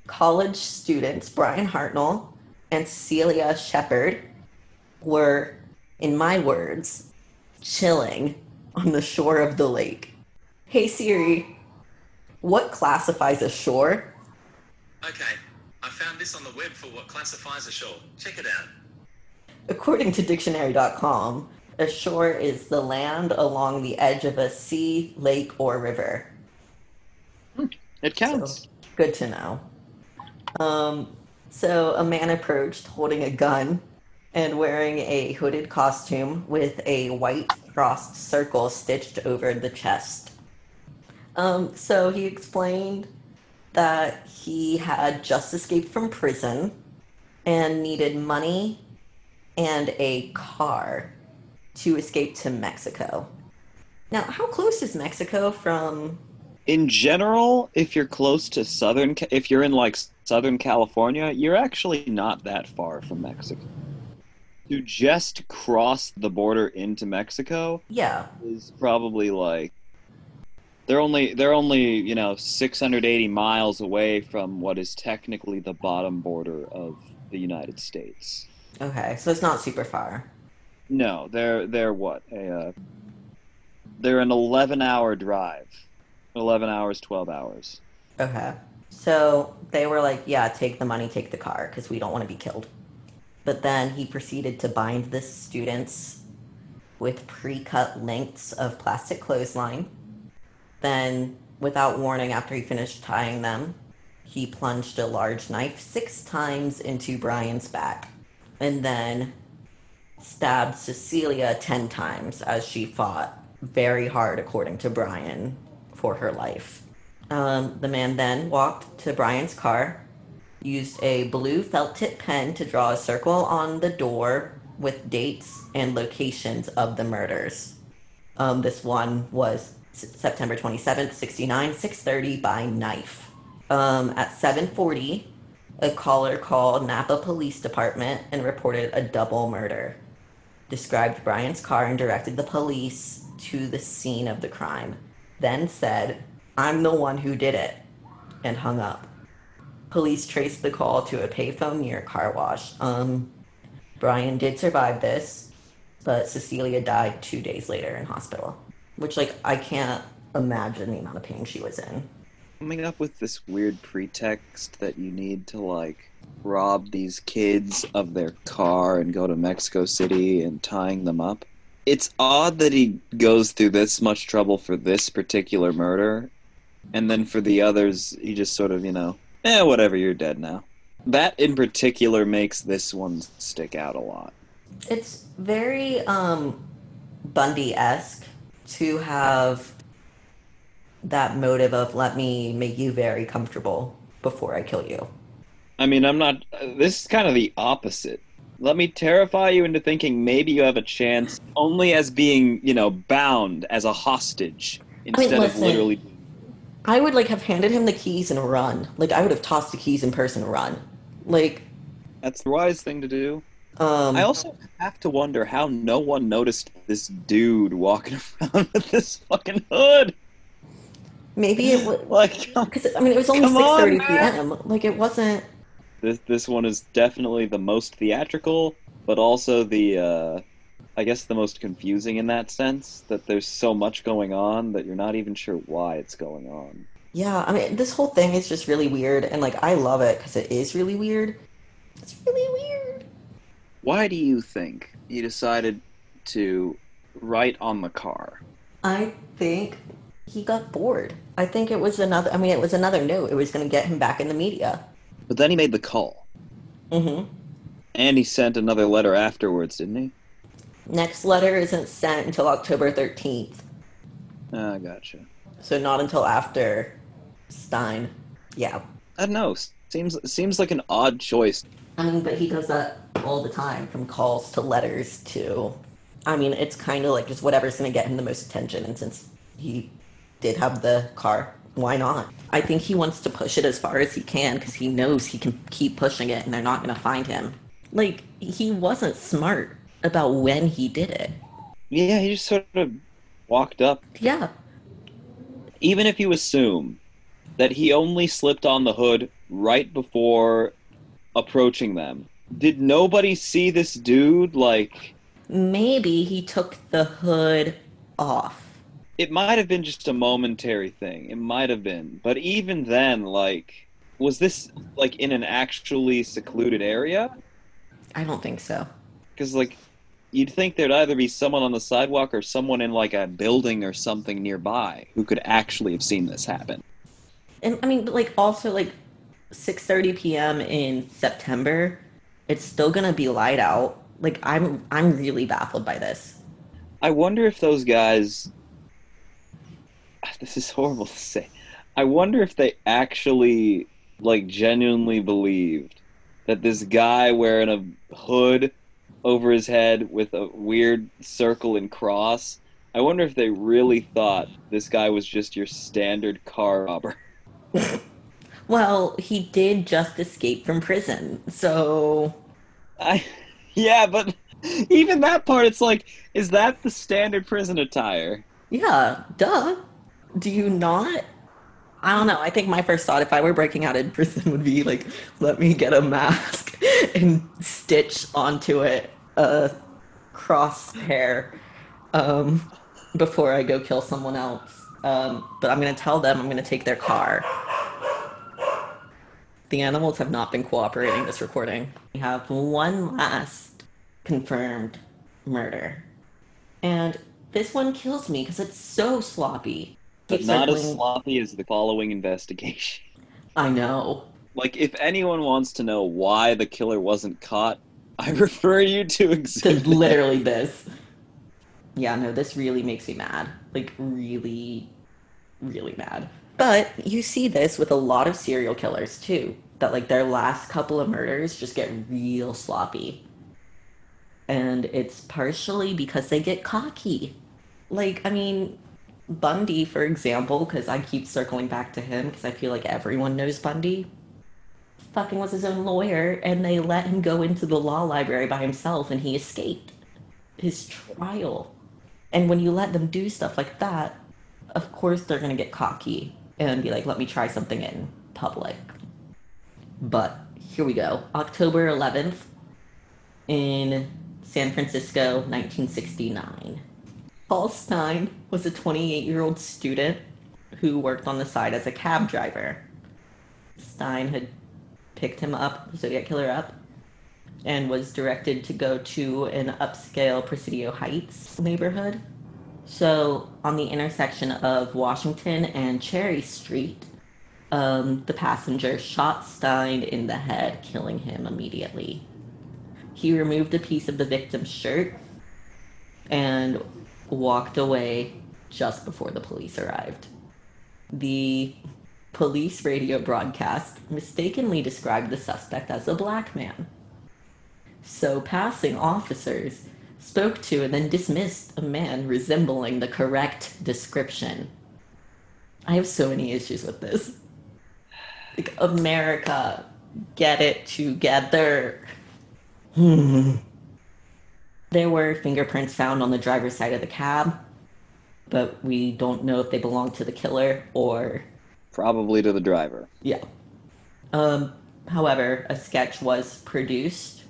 college students Brian Hartnell and Celia Shepard were, in my words, chilling on the shore of the lake. Hey Siri, what classifies a shore? Okay, I found this on the web for what classifies a shore. Check it out. According to dictionary dot com, a shore is the land along the edge of a sea, lake, or river. It counts. So, good to know. Um, so a man approached holding a gun and wearing a hooded costume with a white crossed circle stitched over the chest. Um, so he explained that he had just escaped from prison and needed money and a car to escape to Mexico. Now, how close is Mexico from... In general, if you're close to Southern... If you're in, like, Southern California, you're actually not that far from Mexico. To just cross the border into Mexico... Yeah. ...is probably, like... They're only, they're only, you know, six hundred eighty miles away from what is technically the bottom border of the United States. Okay, so it's not super far. No, they're they're what a uh, they're an eleven hour drive, eleven hours, twelve hours. Okay, so they were like, yeah, take the money, take the car, because we don't want to be killed. But then he proceeded to bind the students with pre-cut lengths of plastic clothesline. Then, without warning, after he finished tying them, he plunged a large knife six times into Brian's back, and then stabbed Cecilia ten times as she fought very hard, according to Brian, for her life. Um, the man then walked to Brian's car, used a blue felt tip pen to draw a circle on the door with dates and locations of the murders. Um, this one was September twenty-seventh, sixty-nine, six thirty by knife. Um, at seven forty, a caller called Napa Police Department and reported a double murder. Described Brian's car and directed the police to the scene of the crime, then said, "I'm the one who did it," and hung up. Police traced the call to a payphone near a car wash. Um, Brian did survive this, but Cecilia died two days later in hospital, which, like, I can't imagine the amount of pain she was in. Coming up with this weird pretext that you need to, like, rob these kids of their car and go to Mexico City and tying them up. It's odd that he goes through this much trouble for this particular murder, and then for the others, he just sort of, you know, eh, whatever, you're dead now. That in particular makes this one stick out a lot. It's very um, Bundy-esque to have that motive of, let me make you very comfortable before I kill you. I mean, I'm not... This is kind of the opposite. Let me terrify you into thinking maybe you have a chance only as being, you know, bound as a hostage instead I mean, listen, of literally... I would, like, have handed him the keys and run. Like, I would have tossed the keys in person and run. Like... That's the wise thing to do. Um, I also have to wonder how no one noticed this dude walking around with this fucking hood. Maybe it was like, because I mean, it was only six thirty p m Like, it wasn't. This this one is definitely the most theatrical, but also the, uh, I guess, the most confusing in that sense, that there's so much going on that you're not even sure why it's going on. Yeah, I mean, this whole thing is just really weird, and, like, I love it because it is really weird. It's really weird. Why do you think you decided to write on the car? I think he got bored. I think it was another, I mean, it was another note. It was going to get him back in the media. But then he made the call. Mm-hmm. And he sent another letter afterwards, didn't he? Next letter isn't sent until October thirteenth. Ah, gotcha. So not until after Stein. Yeah. I don't know. Seems seems like an odd choice. I mean, but he does that all the time, from calls to letters to... I mean, it's kind of like just whatever's going to get him the most attention. And since he did have the car, why not? I think he wants to push it as far as he can because he knows he can keep pushing it and they're not going to find him. Like, he wasn't smart about when he did it. Yeah, he just sort of walked up. Yeah. Even if you assume that he only slipped on the hood right before approaching them, did nobody see this dude, like... Maybe he took the hood off. It might have been just a momentary thing. It might have been. But even then, like, was this, like, in an actually secluded area? I don't think so. Because, like, you'd think there'd either be someone on the sidewalk or someone in, like, a building or something nearby who could actually have seen this happen. And, I mean, but, like, also, like, six thirty p m in September, it's still gonna be light out. Like, I'm I'm really baffled by this. I wonder if those guys... This is horrible to say. I wonder if they actually, like, genuinely believed that this guy wearing a hood over his head with a weird circle and cross, I wonder if they really thought this guy was just your standard car robber. Well, he did just escape from prison, so... I, yeah, but even that part, it's like, is that the standard prison attire? Yeah, duh. Do you not? I don't know. I think my first thought, if I were breaking out in prison, would be like, let me get a mask and stitch onto it a crosshair um, before I go kill someone else. Um, but I'm going to tell them I'm going to take their car. The animals have not been cooperating this recording. We have one last confirmed murder. And this one kills me because it's so sloppy. But not as sloppy as the following investigation. I know. Like, if anyone wants to know why the killer wasn't caught, I refer you to exhibit. To literally this. Yeah, no, this really makes me mad. Like, really, really mad. But you see this with a lot of serial killers, too. That, like, their last couple of murders just get real sloppy. And it's partially because they get cocky. Like, I mean... Bundy, for example, because I keep circling back to him because I feel like everyone knows Bundy, fucking was his own lawyer, and they let him go into the law library by himself and he escaped his trial. And when you let them do stuff like that, of course they're going to get cocky and be like, let me try something in public. But here we go. October eleventh in San Francisco, nineteen sixty-nine. Paul Stein was a twenty-eight-year-old student who worked on the side as a cab driver. Stein had picked him up, the Zodiac Killer up, and was directed to go to an upscale Presidio Heights neighborhood. So on the intersection of Washington and Cherry Street, um, the passenger shot Stein in the head, killing him immediately. He removed a piece of the victim's shirt and walked away just before the police arrived. The police radio broadcast mistakenly described the suspect as a black man. So passing officers spoke to and then dismissed a man resembling the correct description. I have so many issues with this. Like, America, get it together. Hmm. There were fingerprints found on the driver's side of the cab, but we don't know if they belong to the killer or... Probably to the driver. Yeah. Um, however, a sketch was produced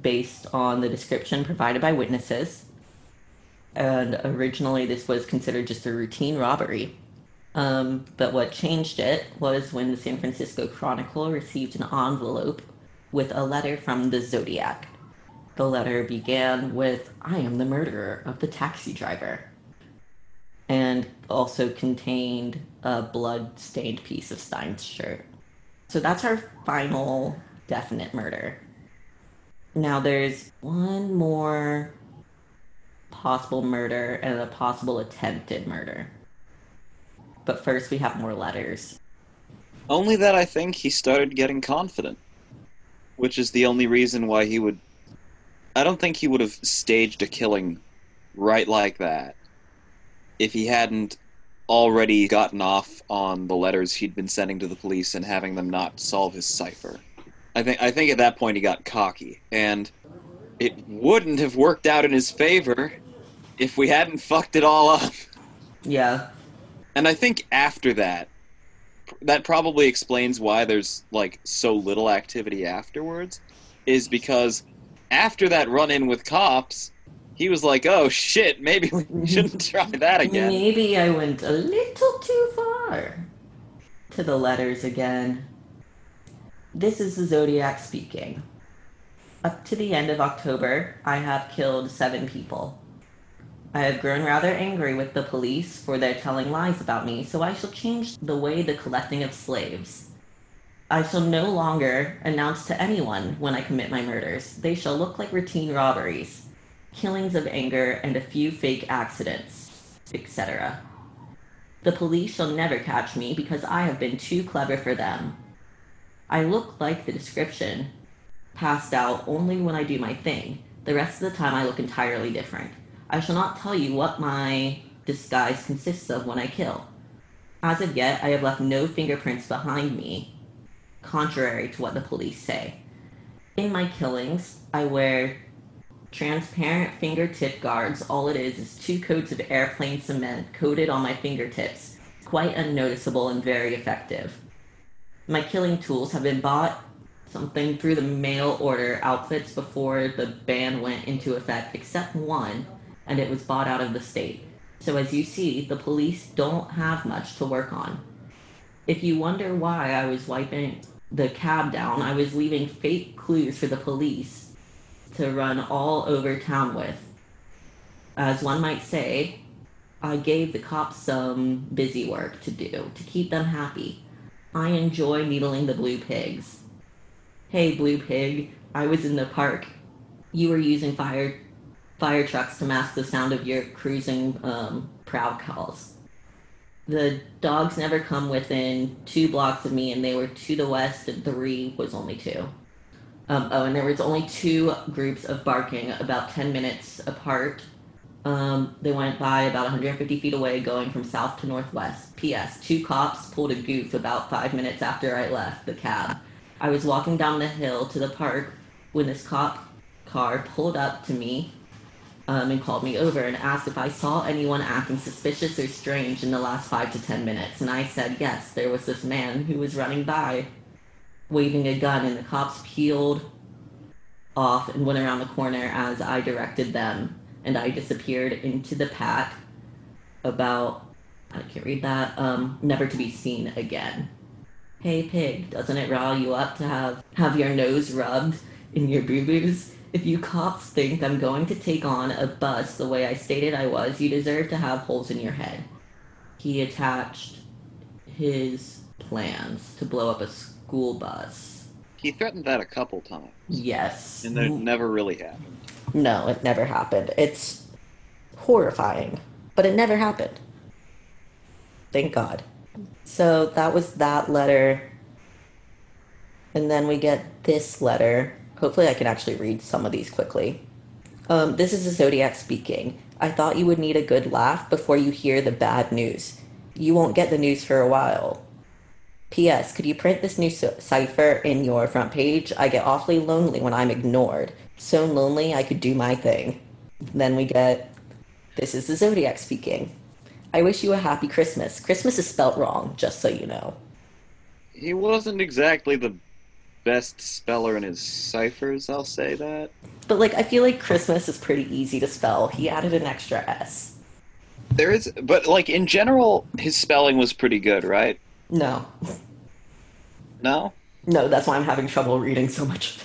based on the description provided by witnesses. And originally this was considered just a routine robbery. Um, but what changed it was when the San Francisco Chronicle received an envelope with a letter from the Zodiac. The letter began with, "I am the murderer of the taxi driver," and also contained a blood-stained piece of Stein's shirt. So that's our final definite murder. Now there's one more possible murder and a possible attempted murder. But first we have more letters. Only that I think he started getting confident, which is the only reason why he would... I don't think he would have staged a killing right like that if he hadn't already gotten off on the letters he'd been sending to the police and having them not solve his cipher. I think I think at that point he got cocky, and it wouldn't have worked out in his favor if we hadn't fucked it all up. Yeah. And I think after that, that probably explains why there's, like, so little activity afterwards, is because after that run-in with cops, he was like, oh, shit, maybe we shouldn't try that again. Maybe I went a little too far. To the letters again. This is the Zodiac speaking. Up to the end of October, I have killed seven people. I have grown rather angry with the police for their telling lies about me, so I shall change the way the collecting of slaves. I shall no longer announce to anyone when I commit my murders. They shall look like routine robberies, killings of anger, and a few fake accidents, et cetera. The police shall never catch me because I have been too clever for them. I look like the description, passed out only when I do my thing. The rest of the time I look entirely different. I shall not tell you what my disguise consists of when I kill. As of yet, I have left no fingerprints behind me, contrary to what the police say. In my killings, I wear transparent fingertip guards. All it is is two coats of airplane cement coated on my fingertips. Quite unnoticeable and very effective. My killing tools have been bought something through the mail order outfits before the ban went into effect, except one, and it was bought out of the state. So as you see, the police don't have much to work on. If you wonder why I was wiping the cab down, I was leaving fake clues for the police to run all over town with. As one might say, I gave the cops some busy work to do to keep them happy. I enjoy needling the blue pigs. Hey, blue pig, I was in the park. You were using fire... fire trucks to mask the sound of your cruising um, prowl calls. The dogs never come within two blocks of me, and they were to the west, and three was only two. Um, oh, and there was only two groups of barking about ten minutes apart. Um, they went by about one hundred fifty feet away, going from south to northwest. P S Two cops pulled a goof about five minutes after I left the cab. I was walking down the hill to the park when this cop car pulled up to me Um, and called me over and asked if I saw anyone acting suspicious or strange in the last five to ten minutes. And I said, yes, there was this man who was running by, waving a gun, and the cops peeled off and went around the corner as I directed them. And I disappeared into the pack about, I can't read that, um, never to be seen again. Hey, pig, doesn't it rile you up to have, have your nose rubbed in your boo-boos? If you cops think I'm going to take on a bus the way I stated I was, you deserve to have holes in your head. He attached his plans to blow up a school bus. He threatened that a couple times. Yes. And it never really happened. No, it never happened. It's horrifying, but it never happened. Thank God. So that was that letter. And then we get this letter. Hopefully I can actually read some of these quickly. Um, this is the Zodiac speaking. I thought you would need a good laugh before you hear the bad news. You won't get the news for a while. P S Could you print this new so- cipher in your front page? I get awfully lonely when I'm ignored. So lonely I could do my thing. Then we get, this is the Zodiac speaking. I wish you a happy Christmas. Christmas is spelt wrong, just so you know. He wasn't exactly the best speller in his ciphers, I'll say that. But, like, I feel like Christmas is pretty easy to spell. He added an extra S. There is, but, like, in general, his spelling was pretty good, right? No. No? No, that's why I'm having trouble reading so much.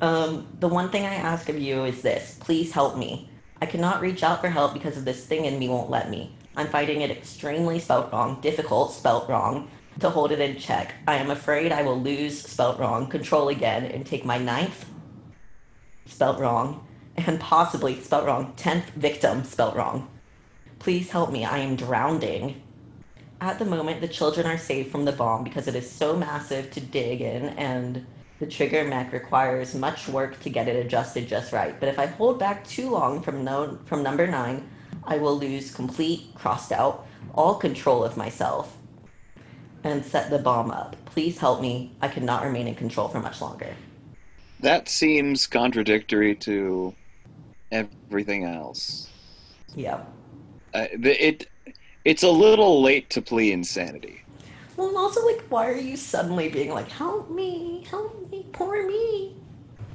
Um, the one thing I ask of you is this. Please help me. I cannot reach out for help because of this thing in me won't let me. I'm finding it extremely spelt wrong, difficult spelt wrong, to hold it in check. I am afraid I will lose spelt wrong, control again, and take my ninth spelt wrong, and possibly spelt wrong, tenth victim spelt wrong. Please help me, I am drowning. At the moment, the children are saved from the bomb because it is so massive to dig in, and the trigger mech requires much work to get it adjusted just right. But if I hold back too long from no, from number nine, I will lose complete, crossed out, all control of myself and set the bomb up. Please help me. I cannot remain in control for much longer. That seems contradictory to everything else. Yeah. Uh, it It's a little late to plea insanity. Well, and also, like, why are you suddenly being like, help me, help me, poor me?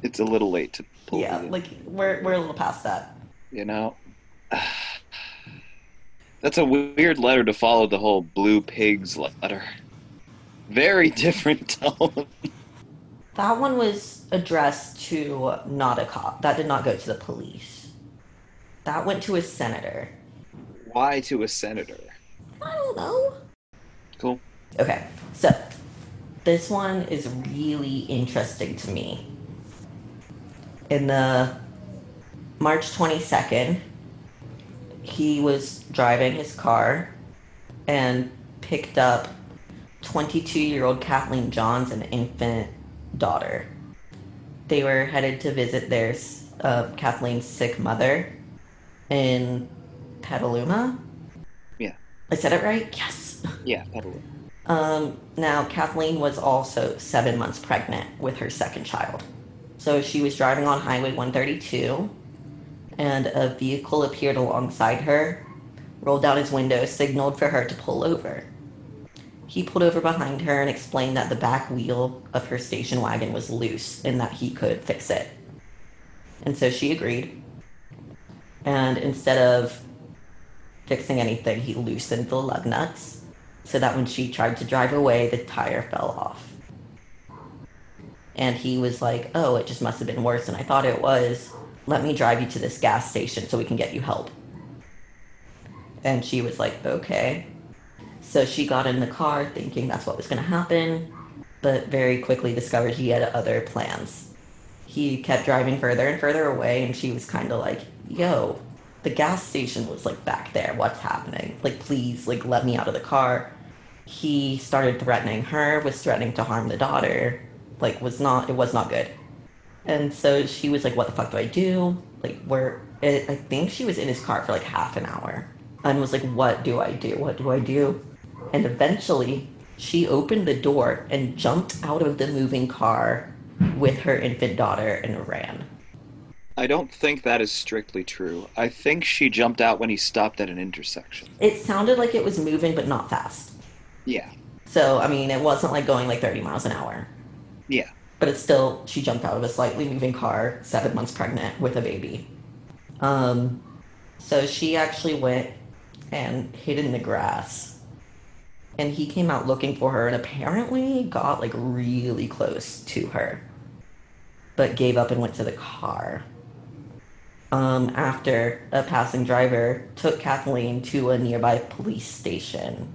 It's a little late to plea. Yeah, like, we're, we're a little past that. You know? That's a weird letter to follow the whole Blue Pigs letter. Very different tone. That one was addressed to not a cop. That did not go to the police. That went to a senator. Why to a senator? I don't know. Cool. Okay, so this one is really interesting to me. In the March twenty-second, he was driving his car and picked up twenty-two-year-old Kathleen Johns, an infant daughter. They were headed to visit their uh, Kathleen's sick mother in Petaluma. Yeah. I said it right? Yes. Yeah, Petaluma. Um, now, Kathleen was also seven months pregnant with her second child. So she was driving on Highway one thirty-two, and a vehicle appeared alongside her, rolled down his window, signaled for her to pull over. He pulled over behind her and explained that the back wheel of her station wagon was loose and that he could fix it. And so she agreed. And instead of fixing anything, he loosened the lug nuts so that when she tried to drive away, the tire fell off. And he was like, oh, it just must have been worse than I thought it was. Let me drive you to this gas station so we can get you help. And she was like, okay. So she got in the car thinking that's what was going to happen, but very quickly discovered he had other plans. He kept driving further and further away, and she was kind of like, yo, the gas station was, like, back there. What's happening? Like, please, like, let me out of the car. He started threatening her, was threatening to harm the daughter. Like, was not, it was not good. And so she was like, what the fuck do I do? Like, where, I think she was in his car for like half an hour and was like, what do I do? What do I do? And eventually she opened the door and jumped out of the moving car with her infant daughter and ran. I don't think that is strictly true. I think she jumped out when he stopped at an intersection. It sounded like it was moving, but not fast. Yeah. So, I mean, it wasn't like going like thirty miles an hour. Yeah. But it's still, she jumped out of a slightly moving car, seven months pregnant with a baby. Um, so she actually went and hid in the grass. And he came out looking for her and apparently got like really close to her. But gave up and went to the car. Um, after a passing driver took Kathleen to a nearby police station.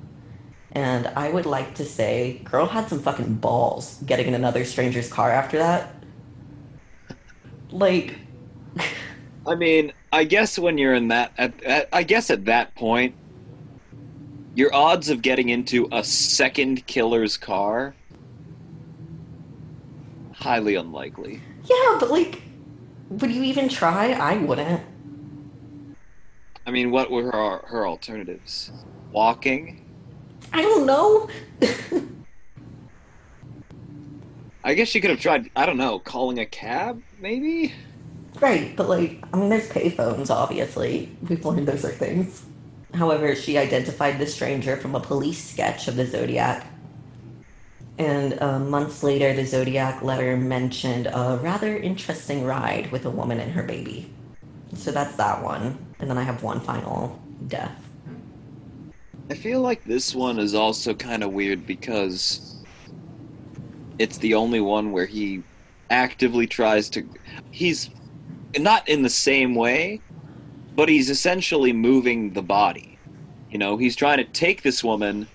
And I would like to say, girl had some fucking balls getting in another stranger's car after that. Like, I mean, I guess when you're in that, at, at, I guess at that point, your odds of getting into a second killer's car, highly unlikely. Yeah, but like, would you even try? I wouldn't. I mean, what were her, her alternatives? Walking? I don't know. I guess she could have tried, I don't know, calling a cab, maybe? Right, but like, I mean, there's payphones, obviously. We've learned those are things. However, she identified the stranger from a police sketch of the Zodiac. And uh, months later, the Zodiac letter mentioned a rather interesting ride with a woman and her baby. So that's that one. And then I have one final death. I feel like this one is also kind of weird because it's the only one where he actively tries to... He's not in the same way, but he's essentially moving the body. You know, he's trying to take this woman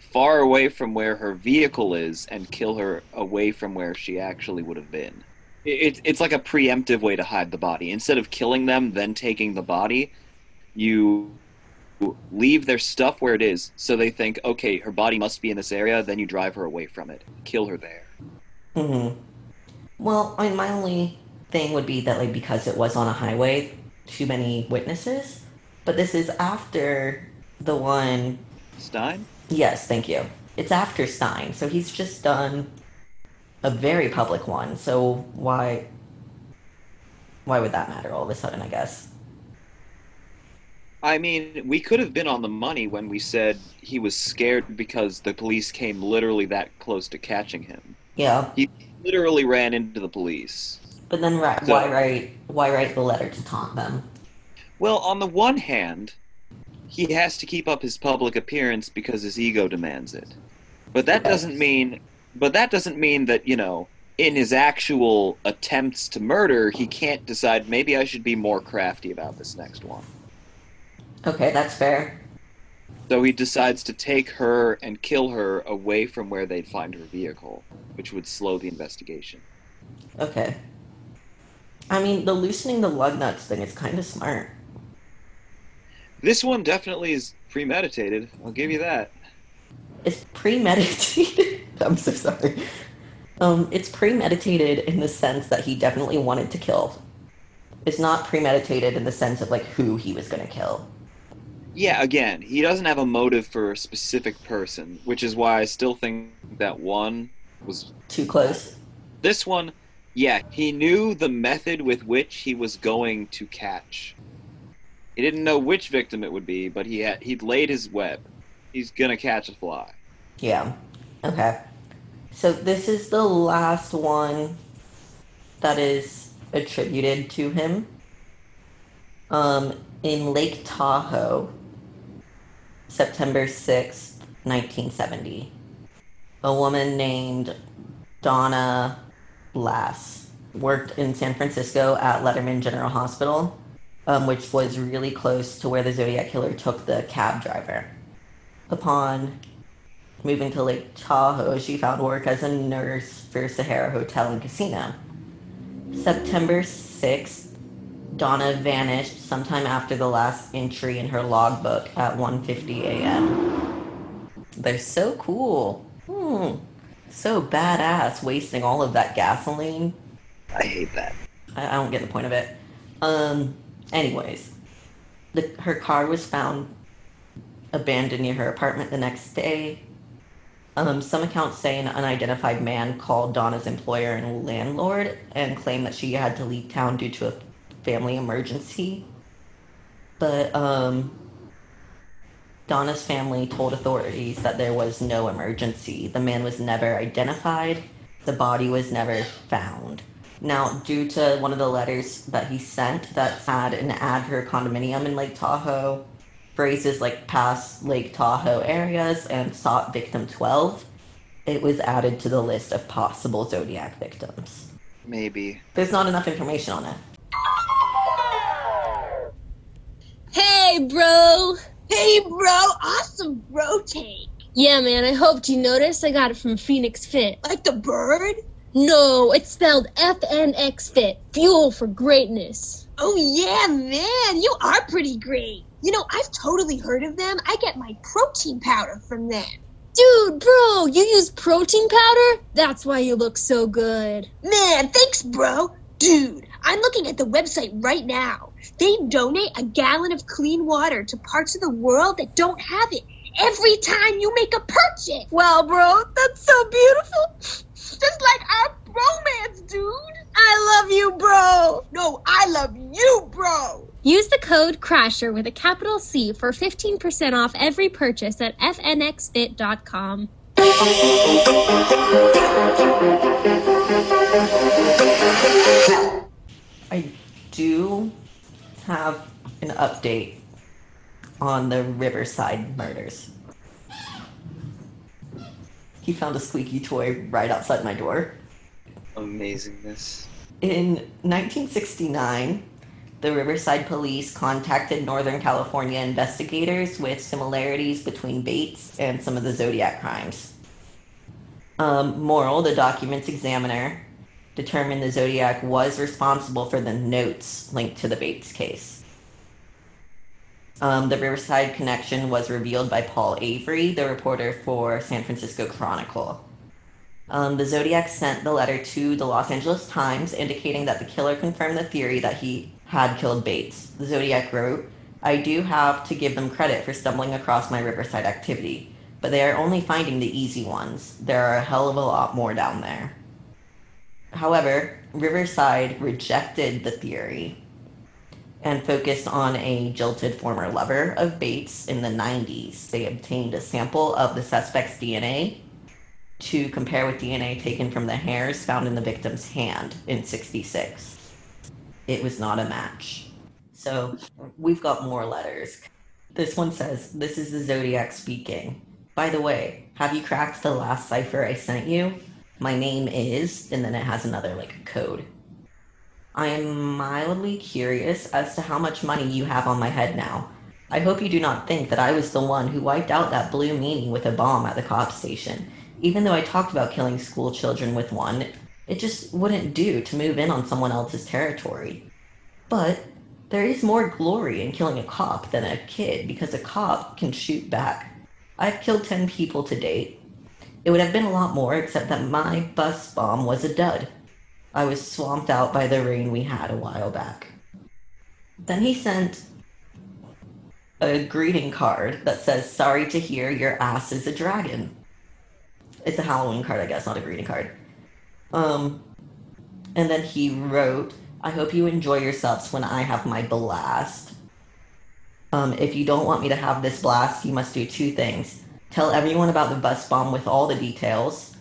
far away from where her vehicle is and kill her away from where she actually would have been. It, it's like a preemptive way to hide the body. Instead of killing them, then taking the body, you leave their stuff where it is, so they think, okay, her body must be in this area, then you drive her away from it. Kill her there. Mm-hmm. Well, I mean, my only thing would be that, like, because it was on a highway, too many witnesses. But this is after the one... Stein? Yes, thank you. It's after Stein, so he's just done a very public one, so why... Why would that matter all of a sudden, I guess? I mean, we could have been on the money when we said he was scared because the police came literally that close to catching him. Yeah. He literally ran into the police. But then right, so, why write why write the letter to taunt them? Well, on the one hand, he has to keep up his public appearance because his ego demands it. But that okay. doesn't mean but that doesn't mean that, you know, in his actual attempts to murder, he can't decide, maybe I should be more crafty about this next one. Okay, that's fair. So he decides to take her and kill her away from where they'd find her vehicle, which would slow the investigation. Okay. I mean, the loosening the lug nuts thing is kind of smart. This one definitely is premeditated. I'll give you that. It's premeditated? I'm so sorry. Um, it's premeditated in the sense that he definitely wanted to kill. It's not premeditated in the sense of, like, who he was going to kill. Yeah, again, he doesn't have a motive for a specific person, which is why I still think that one was... Too close? This one... Yeah, he knew the method with which he was going to catch. He didn't know which victim it would be, but he had, he'd laid his web. He's gonna catch a fly. Yeah. Okay. So this is the last one that is attributed to him. Um, in Lake Tahoe, September sixth, nineteen seventy. A woman named Donna Lass worked in San Francisco at Letterman General Hospital, um, which was really close to where the Zodiac Killer took the cab driver. Upon moving to Lake Tahoe, she found work as a nurse for Sahara Hotel and Casino. September sixth, Donna vanished sometime after the last entry in her logbook at one fifty a.m. They're so cool. Hmm. So badass, wasting all of that gasoline. I hate that. I, I don't get the point of it. Um, anyways, the, her car was found abandoned near her apartment the next day. Um, some accounts say an unidentified man called Donna's employer and landlord and claimed that she had to leave town due to a family emergency. But um, Donna's family told authorities that there was no emergency. The man was never identified. The body was never found. Now, due to one of the letters that he sent that had an ad for a condominium in Lake Tahoe, phrases like past Lake Tahoe areas and sought victim twelve, it was added to the list of possible Zodiac victims. Maybe. There's not enough information on it. Hey, bro! Hey, bro! Awesome bro take! Yeah, man, I hoped you noticed. I got it from Phoenix Fit. Like the bird? No, it's spelled F N X Fit. Fuel for greatness. Oh, yeah, man! You are pretty great! You know, I've totally heard of them. I get my protein powder from them. Dude, bro, you use protein powder? That's why you look so good. Man, thanks, bro! Dude, I'm looking at the website right now. They donate a gallon of clean water to parts of the world that don't have it, every time you make a purchase. Wow, bro, that's so beautiful. Just like our romance, dude. I love you, bro. No, I love you, bro. Use the code CRASHER with a capital C for fifteen percent off every purchase at f n x fit dot com. I do have an update on the Riverside murders. He found a squeaky toy right outside my door. Amazingness. In nineteen sixty-nine, the Riverside police contacted Northern California investigators with similarities between Bates and some of the Zodiac crimes. Um, Morrill, the documents examiner, determined the Zodiac was responsible for the notes linked to the Bates case. Um, the Riverside connection was revealed by Paul Avery, the reporter for San Francisco Chronicle. Um, the Zodiac sent the letter to the Los Angeles Times, indicating that the killer confirmed the theory that he had killed Bates. The Zodiac wrote, "I do have to give them credit for stumbling across my Riverside activity, but they are only finding the easy ones. There are a hell of a lot more down there." However, Riverside rejected the theory and focused on a jilted former lover of Bates in the nineties. They obtained a sample of the suspect's D N A to compare with D N A taken from the hairs found in the victim's hand in sixty-six. It was not a match. So we've got more letters. This one says, "This is the Zodiac speaking. By the way, have you cracked the last cipher I sent you? My name is," and then it has another like code. "I am mildly curious as to how much money you have on my head now. I hope you do not think that I was the one who wiped out that blue meanie with a bomb at the cop station. Even though I talked about killing school children with one, it just wouldn't do to move in on someone else's territory. But there is more glory in killing a cop than a kid because a cop can shoot back. I've killed ten people to date. It would have been a lot more except that my bus bomb was a dud. I was swamped out by the rain we had a while back." Then he sent a greeting card that says, "Sorry to hear your ass is a dragon." It's a Halloween card, I guess, not a greeting card. Um, and then he wrote, "I hope you enjoy yourselves when I have my blast. Um, if you don't want me to have this blast, you must do two things. Tell everyone about the bus bomb with all the details,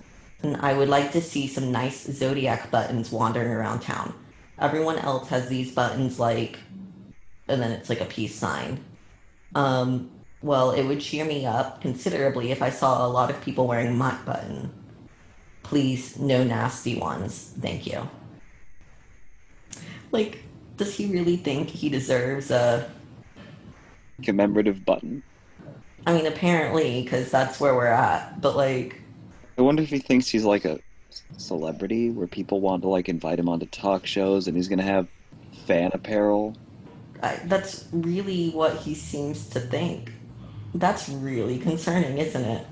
and I would like to see some nice Zodiac buttons wandering around town. Everyone else has these buttons like," and then it's like a peace sign. Um... "Well, it would cheer me up considerably if I saw a lot of people wearing my button. Please, no nasty ones. Thank you." Like, does he really think he deserves a commemorative button? I mean, apparently, because that's where we're at, but like... I wonder if he thinks he's like a celebrity where people want to like invite him onto talk shows and he's going to have fan apparel. I, that's really what he seems to think. That's really concerning, isn't it?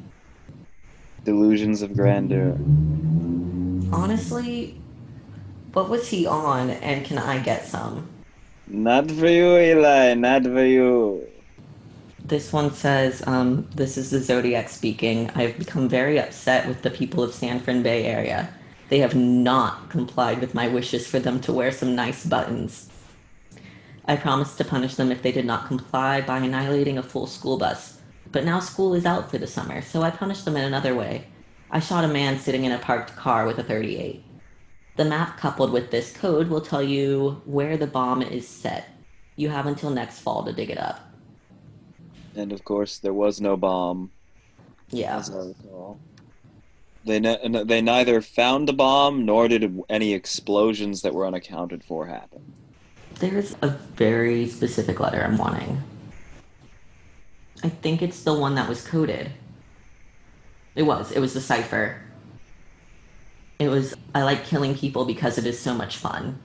Delusions of grandeur. Honestly, what was he on, and can I get some? Not for you, Eli, not for you. This one says, um, "This is the Zodiac speaking. I've become very upset with the people of San Fran Bay area. They have not complied with my wishes for them to wear some nice buttons. I promised to punish them if they did not comply by annihilating a full school bus. But now school is out for the summer, so I punished them in another way. I shot a man sitting in a parked car with a thirty-eight. The map coupled with this code will tell you where the bomb is set. You have until next fall to dig it up." And of course, there was no bomb. Yeah. They, ne- they neither found the bomb, nor did any explosions that were unaccounted for happen. There's a very specific letter I'm wanting. I think it's the one that was coded. It was. It was the cipher. It was, "I like killing people because it is so much fun.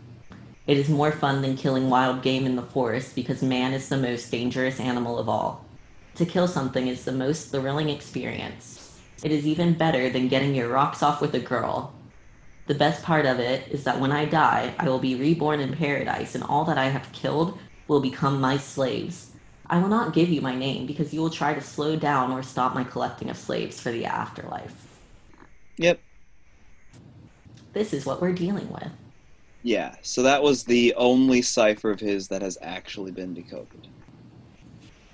It is more fun than killing wild game in the forest because man is the most dangerous animal of all. To kill something is the most thrilling experience. It is even better than getting your rocks off with a girl. The best part of it is that when I die, I will be reborn in paradise, and all that I have killed will become my slaves. I will not give you my name because you will try to slow down or stop my collecting of slaves for the afterlife. Yep. This is what we're dealing with. Yeah, so that was the only cipher of his that has actually been decoded.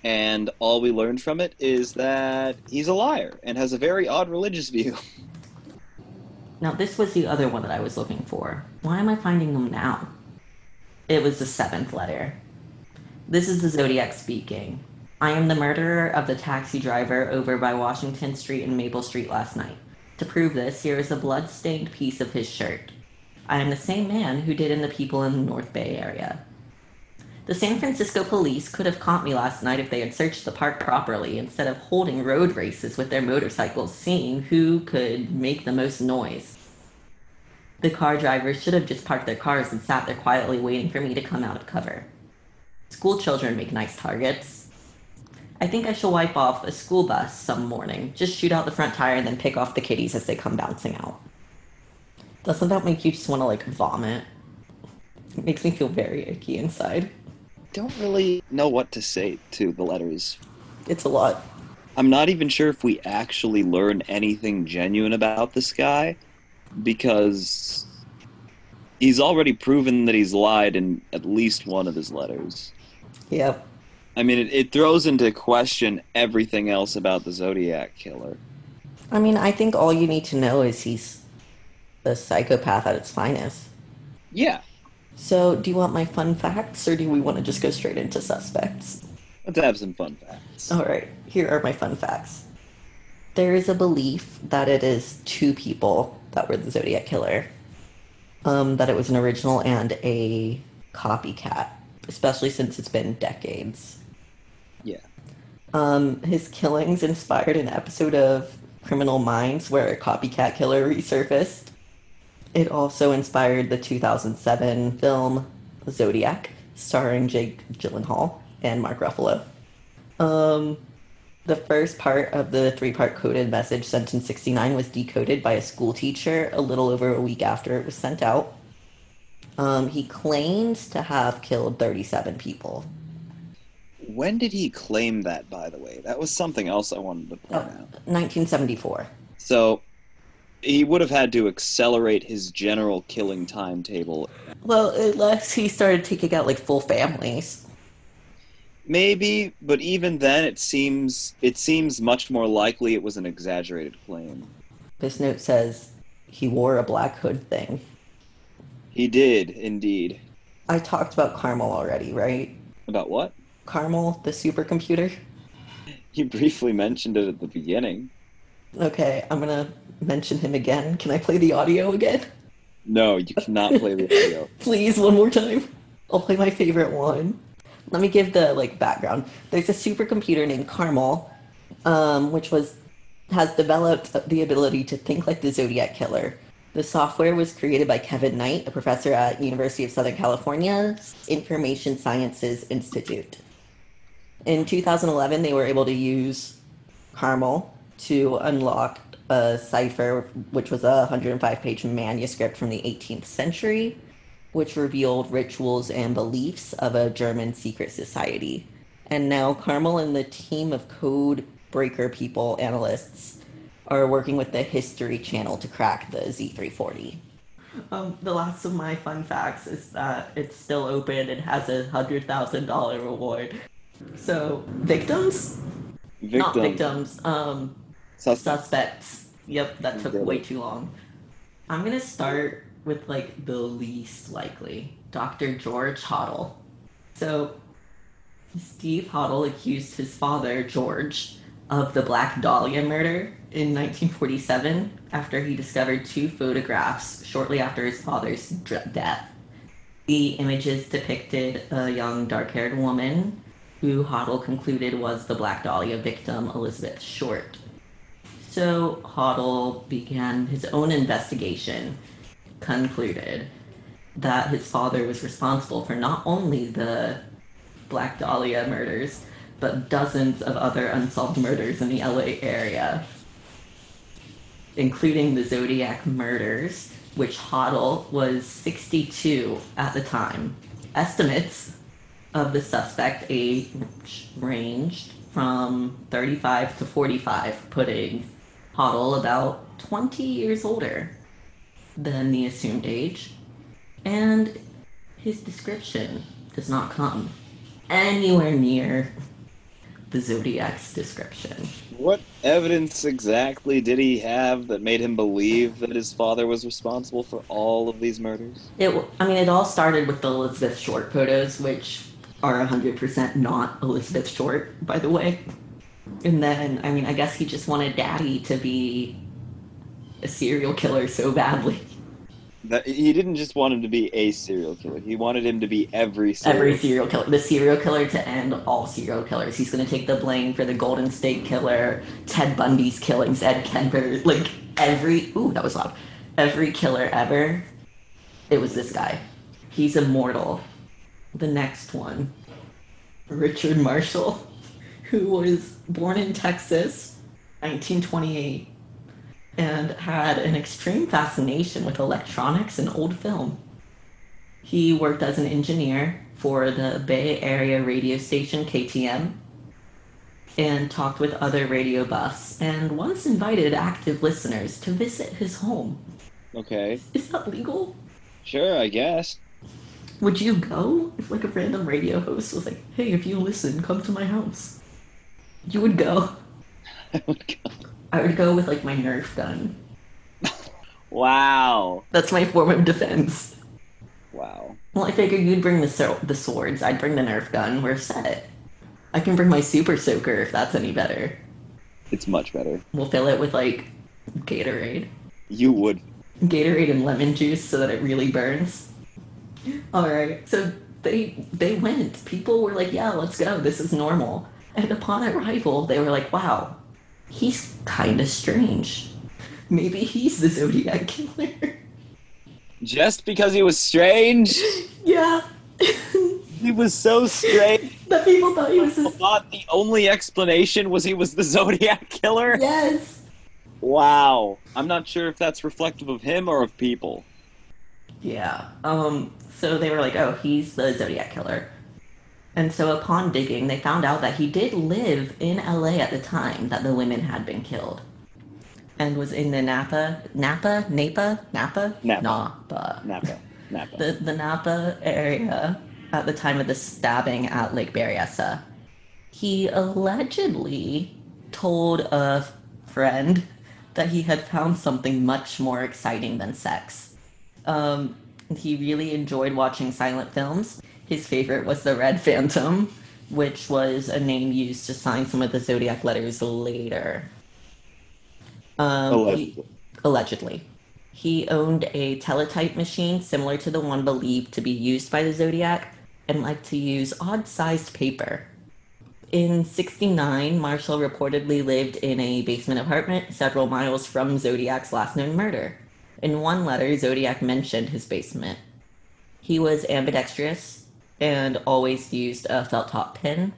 And all we learned from it is that he's a liar and has a very odd religious view. Now, this was the other one that I was looking for. Why am I finding them now? It was the seventh letter. This is the Zodiac speaking. I am the murderer of the taxi driver over by Washington Street and Maple Street last night. To prove this, here is a blood-stained piece of his shirt. I am the same man who did in the people in the North Bay area. The San Francisco police could have caught me last night if they had searched the park properly instead of holding road races with their motorcycles, seeing who could make the most noise. The car drivers should have just parked their cars and sat there quietly waiting for me to come out of cover. School children make nice targets. I think I shall wipe off a school bus some morning, just shoot out the front tire and then pick off the kitties as they come bouncing out. Doesn't that make you just want to, like, vomit? It makes me feel very icky inside. Don't really know what to say to the letters. It's a lot. I'm not even sure if we actually learn anything genuine about this guy, because he's already proven that he's lied in at least one of his letters. Yep. I mean, it, it throws into question everything else about the Zodiac Killer. I mean, I think all you need to know is he's a psychopath at its finest. Yeah. So, do you want my fun facts, or do we want to just go straight into suspects? Let's have some fun facts. All right, here are my fun facts. There is a belief that it is two people that were the Zodiac Killer. Um, that it was an original and a copycat, especially since it's been decades. Yeah. Um, his killings inspired an episode of Criminal Minds where a copycat killer resurfaced. It also inspired the two thousand seven film Zodiac, starring Jake Gyllenhaal and Mark Ruffalo. Um, the first part of the three-part coded message sent in sixty-nine was decoded by a school teacher a little over a week after it was sent out. Um, he claims to have killed thirty-seven people. When did he claim that, by the way? That was something else I wanted to point oh, out. nineteen seventy-four. So... he would have had to accelerate his general killing timetable. Well, unless he started taking out, like, full families. Maybe, but even then, it seems it seems much more likely it was an exaggerated claim. This note says he wore a black hood thing. He did, indeed. I talked about Carmel already, right? About what? Carmel, the supercomputer. You briefly mentioned it at the beginning. Okay, I'm going to mention him again. Can I play the audio again? No, you cannot play the audio. Please, one more time. I'll play my favorite one. Let me give the, like, background. There's a supercomputer named Carmel, um, which was has developed the ability to think like the Zodiac Killer. The software was created by Kevin Knight, a professor at University of Southern California's Information Sciences Institute. In two thousand eleven, they were able to use Carmel to unlock a cipher, which was a one hundred five page manuscript from the eighteenth century, which revealed rituals and beliefs of a German secret society. And now Carmel and the team of code breaker people, analysts, are working with the History Channel to crack the Z three forty. Um, the last of my fun facts is that it's still open and has a one hundred thousand dollars reward. So, victims? Victim. Not victims, um, Sus- suspects. Yep, that took way too long. I'm going to start with, like, the least likely. Doctor George Hoddle. So, Steve Hoddle accused his father, George, of the Black Dahlia murder in nineteen forty-seven after he discovered two photographs shortly after his father's death. The images depicted a young, dark-haired woman who Hoddle concluded was the Black Dahlia victim, Elizabeth Short. So Hoddle began his own investigation, concluded that his father was responsible for not only the Black Dahlia murders, but dozens of other unsolved murders in the L A area, including the Zodiac murders, which Hoddle was sixty-two at the time. Estimates of the suspect, age ranged from thirty-five to forty-five, putting Hoddle about twenty years older than the assumed age, and his description does not come anywhere near the Zodiac's description. What evidence exactly did he have that made him believe that his father was responsible for all of these murders? It, I mean, it all started with the Elizabeth Short photos, which are one hundred percent not Elizabeth Short, by the way. And then, I mean, I guess he just wanted Daddy to be a serial killer so badly. He didn't just want him to be a serial killer. He wanted him to be every serial every serial killer. The serial killer to end all serial killers. He's going to take the blame for the Golden State Killer, Ted Bundy's killings, Ed Kemper, like every ooh, that was loud. Every killer ever. It was this guy. He's immortal. The next one, Richard Marshall, who was born in Texas, nineteen twenty-eight. And had an extreme fascination with electronics and old film. He worked as an engineer for the Bay Area radio station K T M and talked with other radio buffs and once invited active listeners to visit his home. Okay. Is that legal? Sure, I guess. Would you go if like a random radio host was like, hey, if you listen, come to my house? You would go. I would go. I would go with, like, my Nerf gun. Wow. That's my form of defense. Wow. Well, I figured you'd bring the so- the swords. I'd bring the Nerf gun. We're set. I can bring my Super Soaker if that's any better. It's much better. We'll fill it with, like, Gatorade. You would. Gatorade and lemon juice so that it really burns. All right. So they they went. People were like, yeah, let's go. This is normal. And upon arrival, they were like, wow. He's kind of strange. Maybe he's the Zodiac Killer. Just because he was strange? Yeah. He was so strange. But people thought he was... People his... thought the only explanation was he was the Zodiac Killer? Yes. Wow. I'm not sure if that's reflective of him or of people. Yeah. Um. So they were like, oh, he's the Zodiac Killer. And so upon digging, they found out that he did live in L A at the time that the women had been killed and was in the Napa, Napa, Napa, Napa, Napa, Napa, Napa, Napa. The, the Napa area at the time of the stabbing at Lake Berryessa. He allegedly told a friend that he had found something much more exciting than sex. Um, he really enjoyed watching silent films. His favorite was the Red Phantom, which was a name used to sign some of the Zodiac letters later. Um, allegedly. He, allegedly. He owned a teletype machine similar to the one believed to be used by the Zodiac and liked to use odd-sized paper. In sixty-nine, Marshall reportedly lived in a basement apartment several miles from Zodiac's last known murder. In one letter, Zodiac mentioned his basement. He was ambidextrous and always used a felt top pen,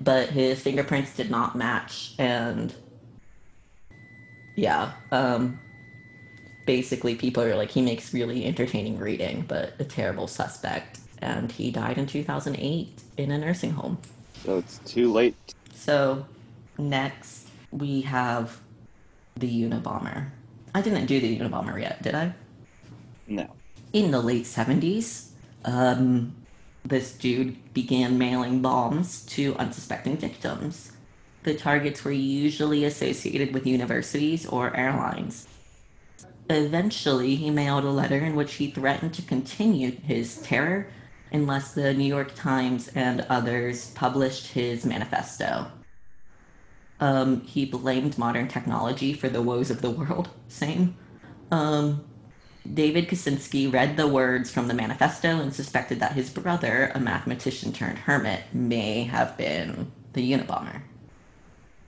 but his fingerprints did not match, and yeah, um, basically people are like, he makes really entertaining reading, but a terrible suspect, and he died in two thousand eight in a nursing home. So it's too late. So next we have the Unabomber. I didn't do the Unabomber yet, did I? No. In the late seventies, Um, this dude began mailing bombs to unsuspecting victims. The targets were usually associated with universities or airlines. Eventually, he mailed a letter in which he threatened to continue his terror unless the New York Times and others published his manifesto. Um, he blamed modern technology for the woes of the world. Same. Um... David Kaczynski read the words from the manifesto and suspected that his brother, a mathematician turned hermit, may have been the Unabomber.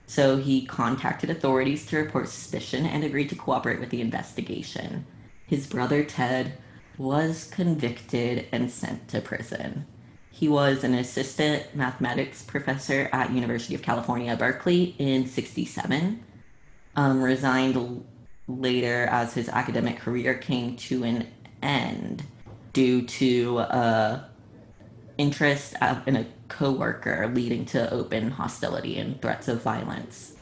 So he contacted authorities to report suspicion and agreed to cooperate with the investigation. His brother, Ted, was convicted and sent to prison. He was an assistant mathematics professor at University of California, Berkeley in sixty-seven, um, resigned later as his academic career came to an end due to uh, interest in a coworker, leading to open hostility and threats of violence.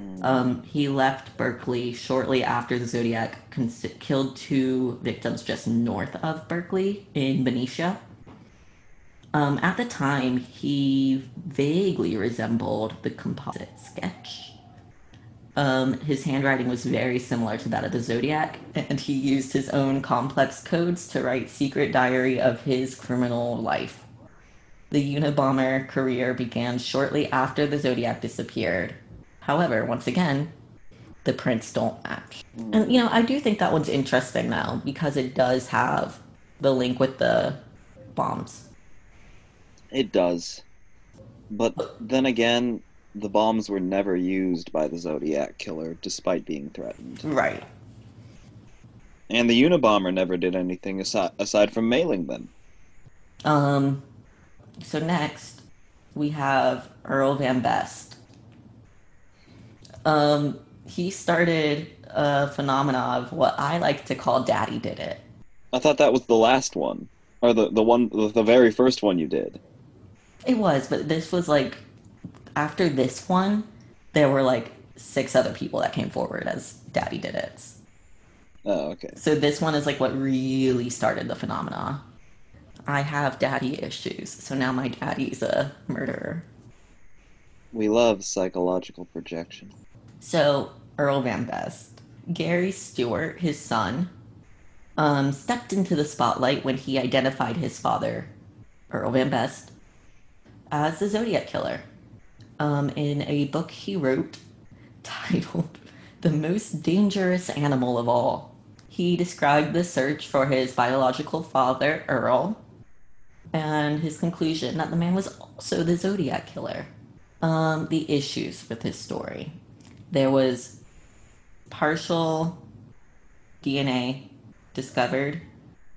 Mm. Um, he left Berkeley shortly after the Zodiac cons- killed two victims just north of Berkeley in Benicia. Um, at the time, he vaguely resembled the composite sketch. Um, his handwriting was very similar to that of the Zodiac, and he used his own complex codes to write secret diary of his criminal life. The Unabomber career began shortly after the Zodiac disappeared. However, once again, the prints don't match. And, you know, I do think that one's interesting, though, because it does have the link with the bombs. It does. But then again, the bombs were never used by the Zodiac Killer, despite being threatened. Right. And the Unabomber never did anything aside, aside from mailing them. Um, so next, we have Earl Van Best. Um, he started a phenomenon of what I like to call Daddy Did It. I thought that was the last one. Or the, the one, the very first one you did. It was, but this was like... After this one, there were like six other people that came forward as Daddy Did It. Oh, okay. So this one is like what really started the phenomena. I have daddy issues, so now my daddy's a murderer. We love psychological projection. So Earl Van Best, Gary Stewart, his son, um, stepped into the spotlight when he identified his father, Earl Van Best, as the Zodiac Killer. Um, in a book he wrote titled The Most Dangerous Animal of All. He described the search for his biological father, Earl, and his conclusion that the man was also the Zodiac Killer. Um, the issues with his story. There was partial D N A discovered,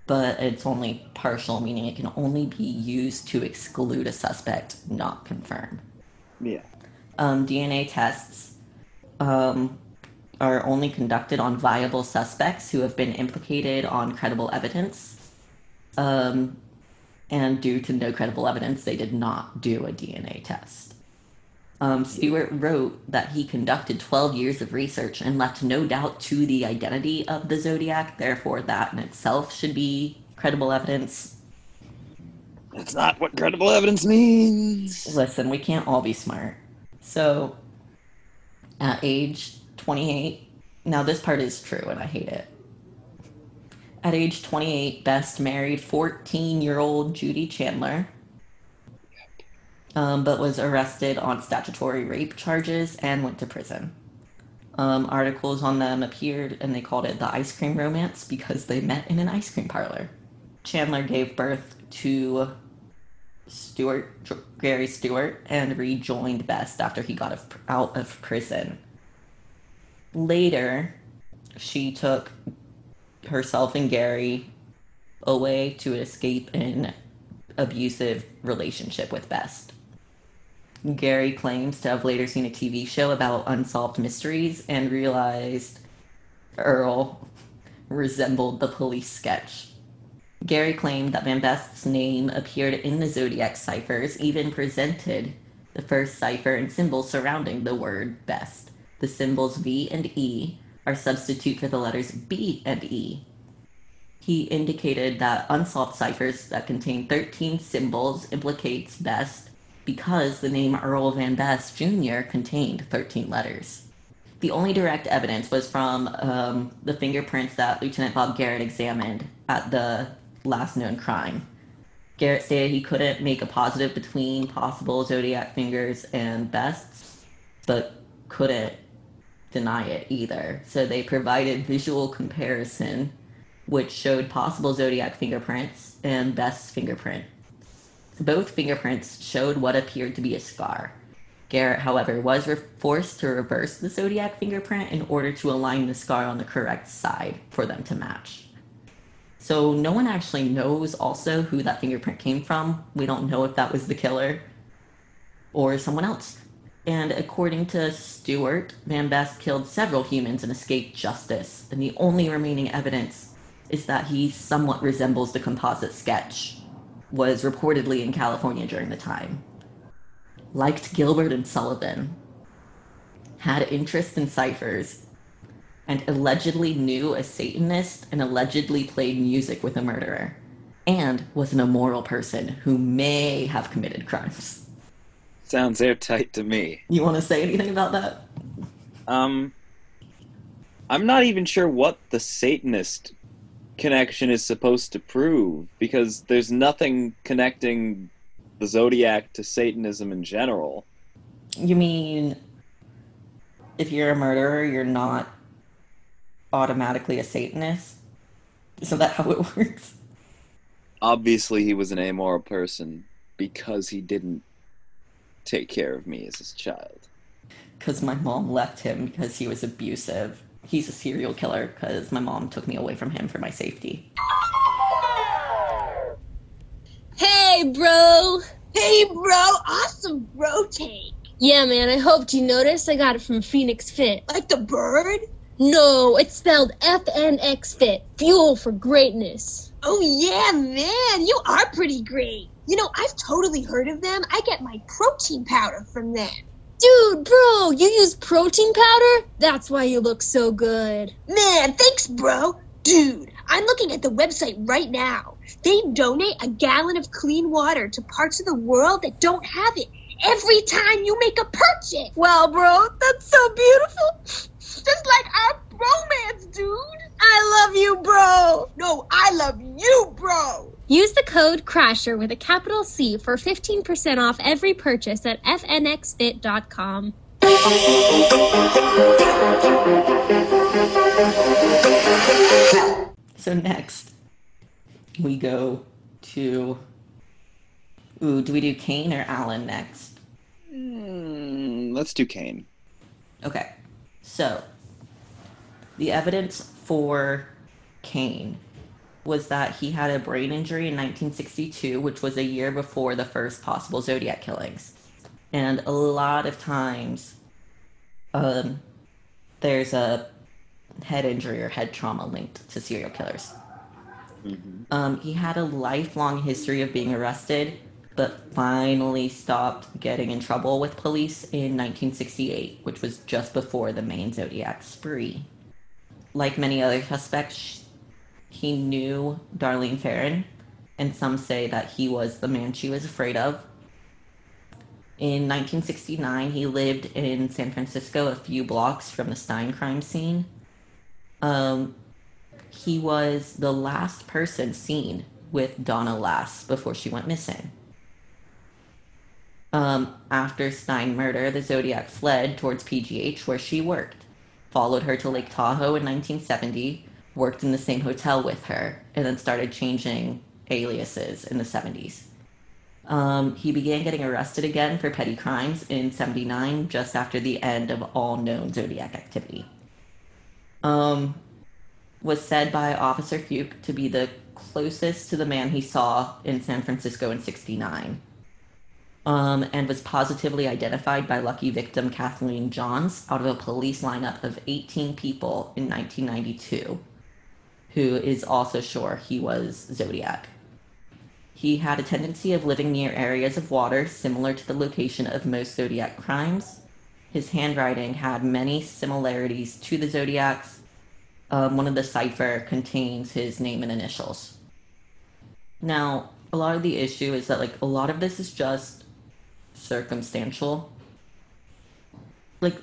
but it's only partial, meaning it can only be used to exclude a suspect, not confirm. Yeah. Um, D N A tests um, are only conducted on viable suspects who have been implicated on credible evidence. Um, and due to no credible evidence, they did not do a D N A test. Um, Stewart wrote that he conducted twelve years of research and left no doubt to the identity of the Zodiac. Therefore, that in itself should be credible evidence. That's not what credible evidence means. Listen, we can't all be smart. So, at age twenty-eight, now this part is true and I hate it. At age twenty-eight, Best married fourteen-year-old Judy Chandler, um, but was arrested on statutory rape charges and went to prison. Um, articles on them appeared and they called it the ice cream romance because they met in an ice cream parlor. Chandler gave birth to Stewart, Gary Stewart, and rejoined Best after he got out of prison. Later, she took herself and Gary away to escape an abusive relationship with Best. Gary claims to have later seen a T V show about unsolved mysteries and realized Earl resembled the police sketch. Gary claimed that Van Best's name appeared in the Zodiac ciphers, even presented the first cipher and symbols surrounding the word Best. The symbols V and E are substitute for the letters B and E. He indicated that unsolved ciphers that contain thirteen symbols implicates Best because the name Earl Van Best Junior contained thirteen letters. The only direct evidence was from um, the fingerprints that Lieutenant Bob Garrett examined at the last known crime. Garrett stated he couldn't make a positive between possible Zodiac fingers and Best's, but couldn't deny it either. So they provided visual comparison, which showed possible Zodiac fingerprints and Best's fingerprint. Both fingerprints showed what appeared to be a scar. Garrett, however, was re- forced to reverse the Zodiac fingerprint in order to align the scar on the correct side for them to match. So no one actually knows also who that fingerprint came from. We don't know if that was the killer or someone else. And according to Stewart, Van Best killed several humans and escaped justice. And the only remaining evidence is that he somewhat resembles the composite sketch. was reportedly in California during the time, liked Gilbert and Sullivan, had interest in ciphers, and allegedly knew a Satanist and allegedly played music with a murderer, and was an immoral person who may have committed crimes. Sounds airtight to me. You want to say anything about that? Um, I'm not even sure what the Satanist connection is supposed to prove, because there's nothing connecting the Zodiac to Satanism in general. You mean if you're a murderer, you're not automatically a Satanist? Isn't that how it works? Obviously he was an amoral person because he didn't take care of me as his child. Because my mom left him because he was abusive. He's a serial killer because my mom took me away from him for my safety. Hey, bro! Hey, bro! Awesome bro take! Yeah, man, I hoped you noticed. I got it from Phoenix Fit. Like the bird? No, it's spelled F N X Fit. Fuel for greatness. Oh, yeah, man! You are pretty great! You know, I've totally heard of them. I get my protein powder from them. Dude, bro, you use protein powder? That's why you look so good. Man, thanks, bro. Dude, I'm looking at the website right now. They donate a gallon of clean water to parts of the world that don't have it every time you make a purchase. Wow, bro, that's so beautiful. Just like our bromance, dude. I love you, bro. No, I love you, bro. Use the code CRASHER with a capital C for fifteen percent off every purchase at F N X fit dot com. So next, we go to... Ooh, do we do Kane or Allen next? Mm, let's do Kane. Okay. So, the evidence for Kane was that he had a brain injury in nineteen sixty-two, which was a year before the first possible Zodiac killings. And a lot of times, um, there's a head injury or head trauma linked to serial killers. Mm-hmm. Um, he had a lifelong history of being arrested, but finally stopped getting in trouble with police in nineteen sixty-eight, which was just before the main Zodiac spree. Like many other suspects, he knew Darlene Ferrin, and some say that he was the man she was afraid of. In nineteen sixty-nine, he lived in San Francisco, a few blocks from the Stein crime scene. Um, he was the last person seen with Donna Lass before she went missing. Um, after Stein murder, the Zodiac fled towards P G H, where she worked, followed her to Lake Tahoe in nineteen seventy, worked in the same hotel with her, and then started changing aliases in the seventies. Um, he began getting arrested again for petty crimes in seventy-nine, just after the end of all known Zodiac activity. Um, was said by Officer Fuchs to be the closest to the man he saw in San Francisco in sixty-nine, um, and was positively identified by lucky victim Kathleen Johns out of a police lineup of eighteen people in nineteen ninety-two. Who is also sure he was Zodiac. He had a tendency of living near areas of water similar to the location of most Zodiac crimes. His handwriting had many similarities to the Zodiac's. Um, one of the cipher contains his name and initials. Now, a lot of the issue is that, like, a lot of this is just circumstantial. Like,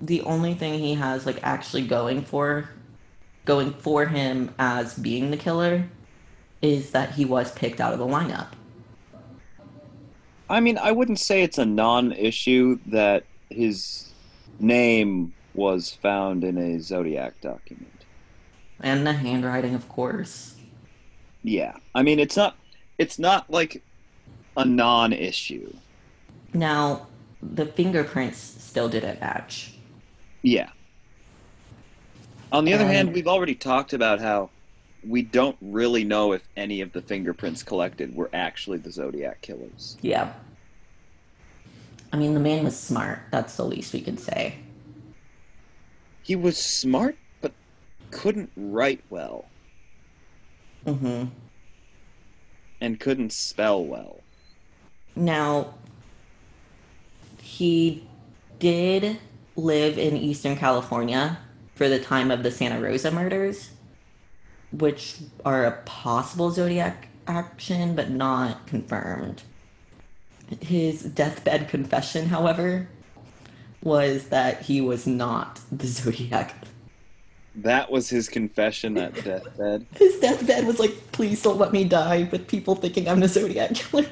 the only thing he has, like, actually going for going for him as being the killer is that he was picked out of the lineup. I mean, I wouldn't say it's a non-issue that his name was found in a Zodiac document. And the handwriting, of course. Yeah. I mean, it's not, it's not like a non-issue. Now, the fingerprints still didn't match. Yeah. On the other and, hand, we've already talked about how we don't really know if any of the fingerprints collected were actually the Zodiac killers. Yeah. I mean, the man was smart. That's the least we can say. He was smart, but couldn't write well. Mm-hmm. and couldn't spell well. Now, he did live in Eastern California for the time of the Santa Rosa murders, which are a possible Zodiac action, but not confirmed. His deathbed confession, however, was that he was not the Zodiac. That was his confession at deathbed? His deathbed was like, please don't let me die with people thinking I'm the Zodiac Killer.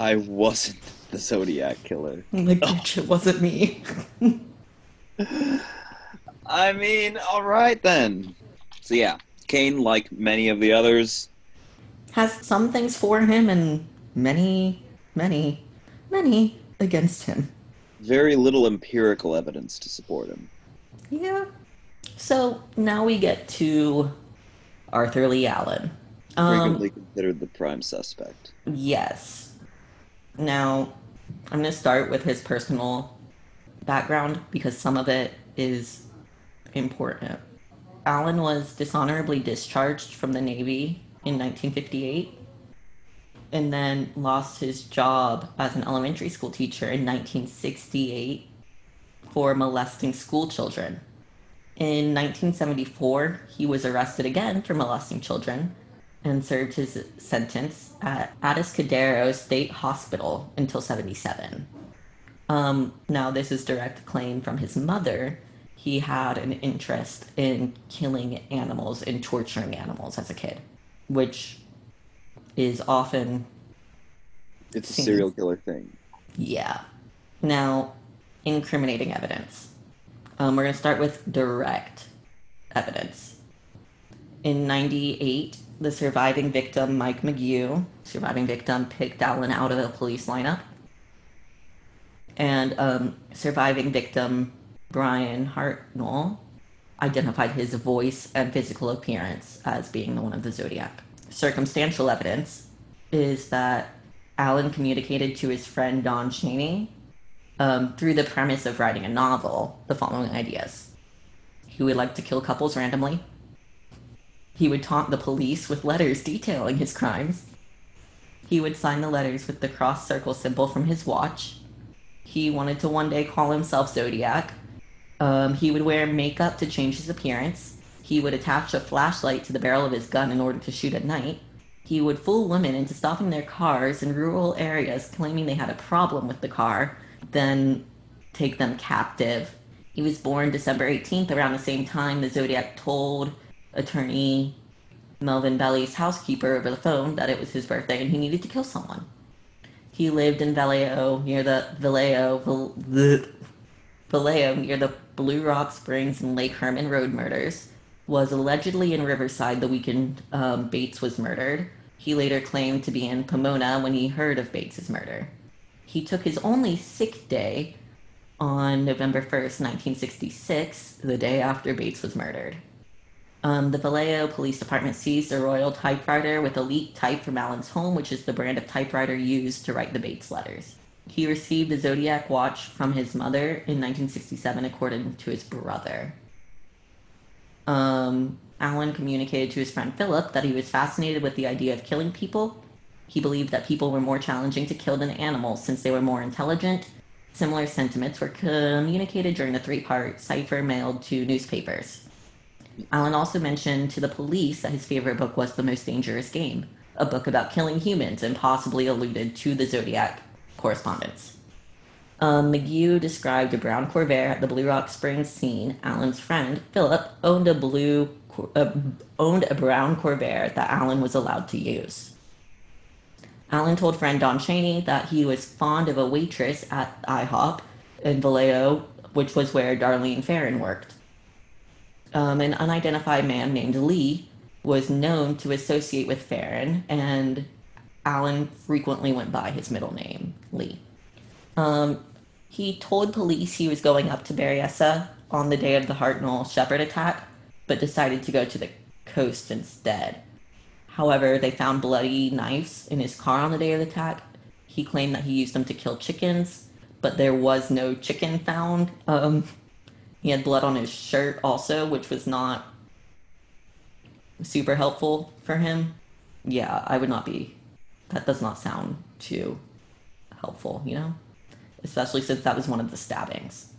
I wasn't the Zodiac Killer. Like, oh. Bitch, it wasn't me. I mean, all right then. So yeah, Kane, like many of the others, has some things for him and many, many, many against him. Very little empirical evidence to support him. Yeah. So now we get to Arthur Lee Allen. Frequently um, considered the prime suspect. Yes. Now, I'm going to start with his personal background because some of it is important. Allen was dishonorably discharged from the Navy in nineteen fifty-eight and then lost his job as an elementary school teacher in nineteen sixty-eight for molesting school children. In nineteen seventy-four, he was arrested again for molesting children and served his sentence at Atascadero State Hospital until seventy-seven. Um, now, this is direct claim from his mother. He had an interest in killing animals and torturing animals as a kid, which is often... It's seen. A serial killer thing. Yeah. Now, incriminating evidence. Um, we're going to start with direct evidence. In ninety-eight, the surviving victim, Mike McGew, surviving victim, picked Allen out of the police lineup. And um, surviving victim, Brian Hartnell, identified his voice and physical appearance as being the one of the Zodiac. Circumstantial evidence is that Allen communicated to his friend Don Cheney Um, through the premise of writing a novel, the following ideas. He would like to kill couples randomly. He would taunt the police with letters detailing his crimes. He would sign the letters with the cross circle symbol from his watch. He wanted to one day call himself Zodiac. Um, he would wear makeup to change his appearance. He would attach a flashlight to the barrel of his gun in order to shoot at night. He would fool women into stopping their cars in rural areas, claiming they had a problem with the car, then take them captive. He was born December eighteenth, around the same time the Zodiac told attorney Melvin Belly's housekeeper over the phone that it was his birthday and he needed to kill someone. He lived in Vallejo near the Vallejo, Vallejo, Vallejo near the Blue Rock Springs and Lake Herman Road murders, was allegedly in Riverside the weekend um, Bates was murdered. He later claimed to be in Pomona when he heard of Bates's murder. He took his only sick day on November first, nineteen sixty-six, the day after Bates was murdered. Um, the Vallejo Police Department seized a Royal typewriter with elite type from Allen's home, which is the brand of typewriter used to write the Bates letters. He received a Zodiac watch from his mother in nineteen sixty-seven, according to his brother. Um, Allen communicated to his friend Philip that he was fascinated with the idea of killing people. He believed that people were more challenging to kill than animals since they were more intelligent. Similar sentiments were communicated during the three-part cipher mailed to newspapers. Allen also mentioned to the police that his favorite book was The Most Dangerous Game, a book about killing humans, and possibly alluded to the Zodiac correspondence. Um, McGew described a brown Corvair at the Blue Rock Springs scene. Allen's friend, Philip, owned a, blue, uh, owned a brown Corvair that Allen was allowed to use. Allen told friend Don Cheney that he was fond of a waitress at IHOP in Vallejo, which was where Darlene Ferrin worked. Um, an unidentified man named Lee was known to associate with Ferrin, and Allen frequently went by his middle name, Lee. Um, he told police he was going up to Berryessa on the day of the Hartnell Shepherd attack, but decided to go to the coast instead. However, they found bloody knives in his car on the day of the attack. He claimed that he used them to kill chickens, but there was no chicken found. Um, he had blood on his shirt also, which was not super helpful for him. Yeah, I would not be that does not sound too helpful, you know, especially since that was one of the stabbings.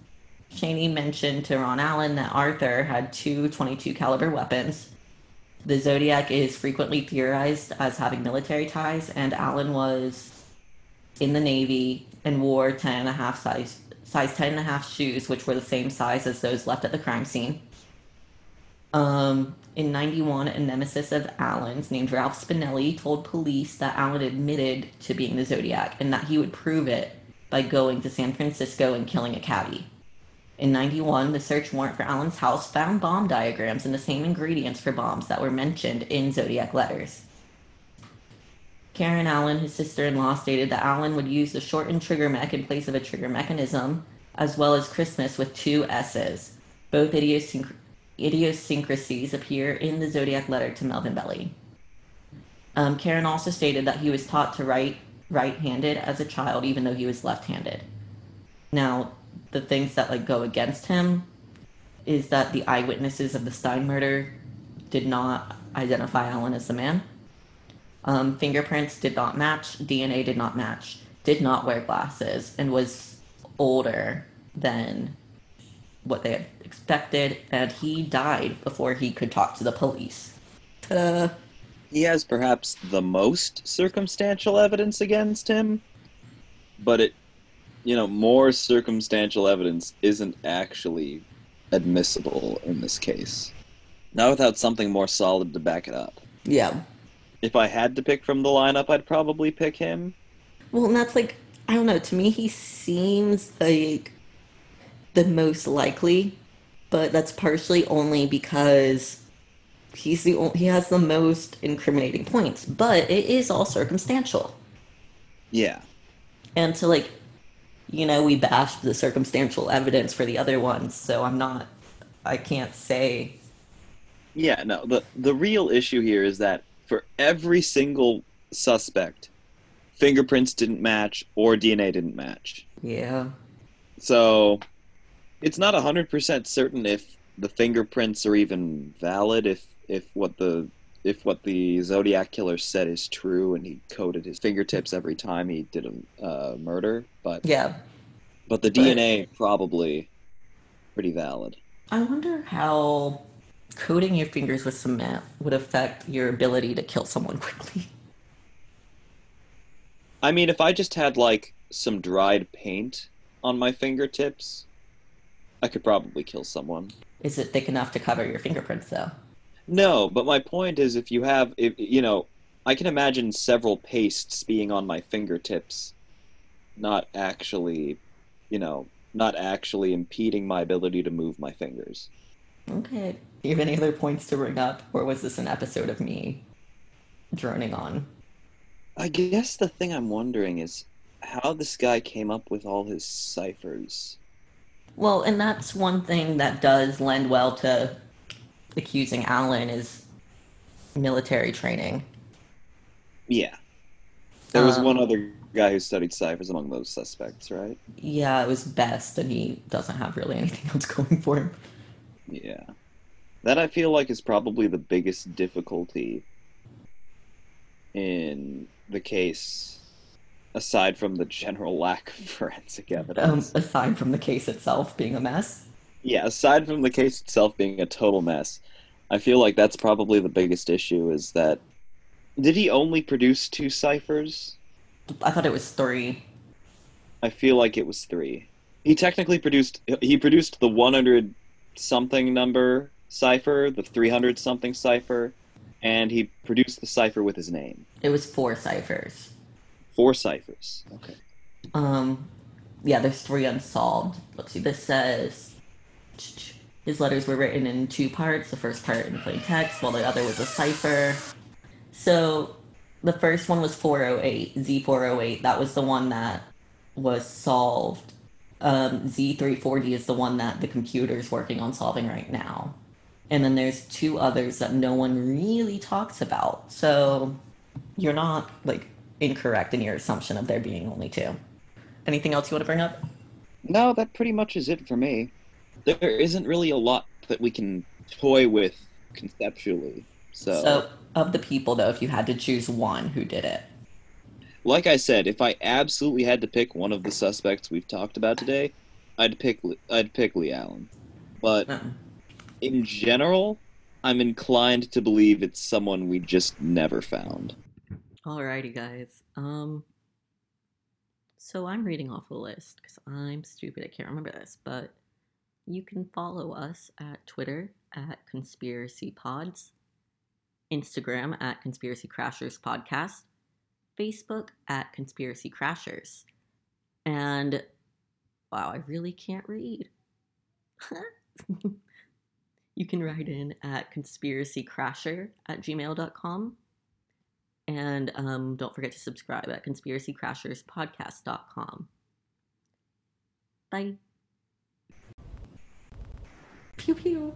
Cheney mentioned to Ron Allen that Arthur had two twenty-two caliber weapons. The Zodiac is frequently theorized as having military ties, and Allen was in the Navy and wore ten and a half size, size ten and a half shoes, which were the same size as those left at the crime scene. Um, in ninety-one, a nemesis of Allen's named Ralph Spinelli told police that Allen admitted to being the Zodiac and that he would prove it by going to San Francisco and killing a cabbie. In ninety-one, the search warrant for Allen's house found bomb diagrams and the same ingredients for bombs that were mentioned in Zodiac letters. Karen Allen, his sister-in-law, stated that Allen would use the shortened trigger mech in place of a trigger mechanism, as well as Christmas with two S's. Both idiosync- idiosyncrasies appear in the Zodiac letter to Melvin Belli. Um, Karen also stated that he was taught to write right-handed as a child, even though he was left-handed. Now, the things that like go against him is that the eyewitnesses of the Stein murder did not identify Allen as the man. Um, fingerprints did not match, D N A did not match, did not wear glasses, and was older than what they had expected, and he died before he could talk to the police. Ta-da. He has perhaps the most circumstantial evidence against him, but it you know, more circumstantial evidence isn't actually admissible in this case. Not without something more solid to back it up. Yeah. If I had to pick from the lineup, I'd probably pick him. Well, and that's like, I don't know, to me he seems like the most likely, but that's partially only because he's the only, he has the most incriminating points, but it is all circumstantial. Yeah. And to like, you know, we bashed the circumstantial evidence for the other ones, so I'm not, I can't say. Yeah, no, the, the real issue here is that for every single suspect, fingerprints didn't match or D N A didn't match. Yeah. So it's not one hundred percent certain if the fingerprints are even valid, if, if what the if what the Zodiac Killer said is true and he coated his fingertips every time he did a uh, murder, but yeah, but the but, D N A probably pretty valid. I wonder how coating your fingers with cement would affect your ability to kill someone quickly. I mean, if I just had like some dried paint on my fingertips, I could probably kill someone. Is it thick enough to cover your fingerprints though? No, but my point is if you have, if, you know, I can imagine several pastes being on my fingertips, not actually, you know, not actually impeding my ability to move my fingers. Okay. Do you have any other points to bring up, or was this an episode of me droning on? I guess the thing I'm wondering is how this guy came up with all his ciphers. Well, and that's one thing that does lend well to accusing Allen is military training. Yeah. There was um, one other guy who studied ciphers among those suspects, right? Yeah, it was Best, and he doesn't have really anything else going for him. Yeah. That, I feel like, is probably the biggest difficulty in the case, aside from the general lack of forensic evidence. Um, aside from the case itself being a mess? Yeah, aside from the case itself being a total mess, I feel like that's probably the biggest issue is that... Did he only produce two ciphers? I thought it was three. I feel like it was three. He technically produced... He produced the one hundred something number cipher, the three hundred something cipher, and he produced the cipher with his name. It was four ciphers. Four ciphers. Okay. Um, yeah, there's three unsolved. Let's see, this says... His letters were written in two parts, the first part in plain text, while the other was a cipher. So the first one was four oh eight, Z four oh eight. That was the one that was solved. Um, Z three forty is the one that the computer's working on solving right now. And then there's two others that no one really talks about. So you're not like incorrect in your assumption of there being only two. Anything else you want to bring up? No, that pretty much is it for me. There isn't really a lot that we can toy with conceptually. So. so, of the people, though, if you had to choose one, who did it? Like I said, if I absolutely had to pick one of the suspects we've talked about today, I'd pick I'd pick Lee Allen. But uh-uh. in general, I'm inclined to believe it's someone we just never found. Alrighty, guys. Um, so I'm reading off the list because I'm stupid. I can't remember this, but you can follow us at Twitter at Conspiracy Pods, Instagram at Conspiracy Crashers Podcast, Facebook at Conspiracy Crashers, and wow, I really can't read. You can write in at conspiracycrasher at gmail dot com. And um, don't forget to subscribe at conspiracy crashers podcast dot com. Bye. Pew pew.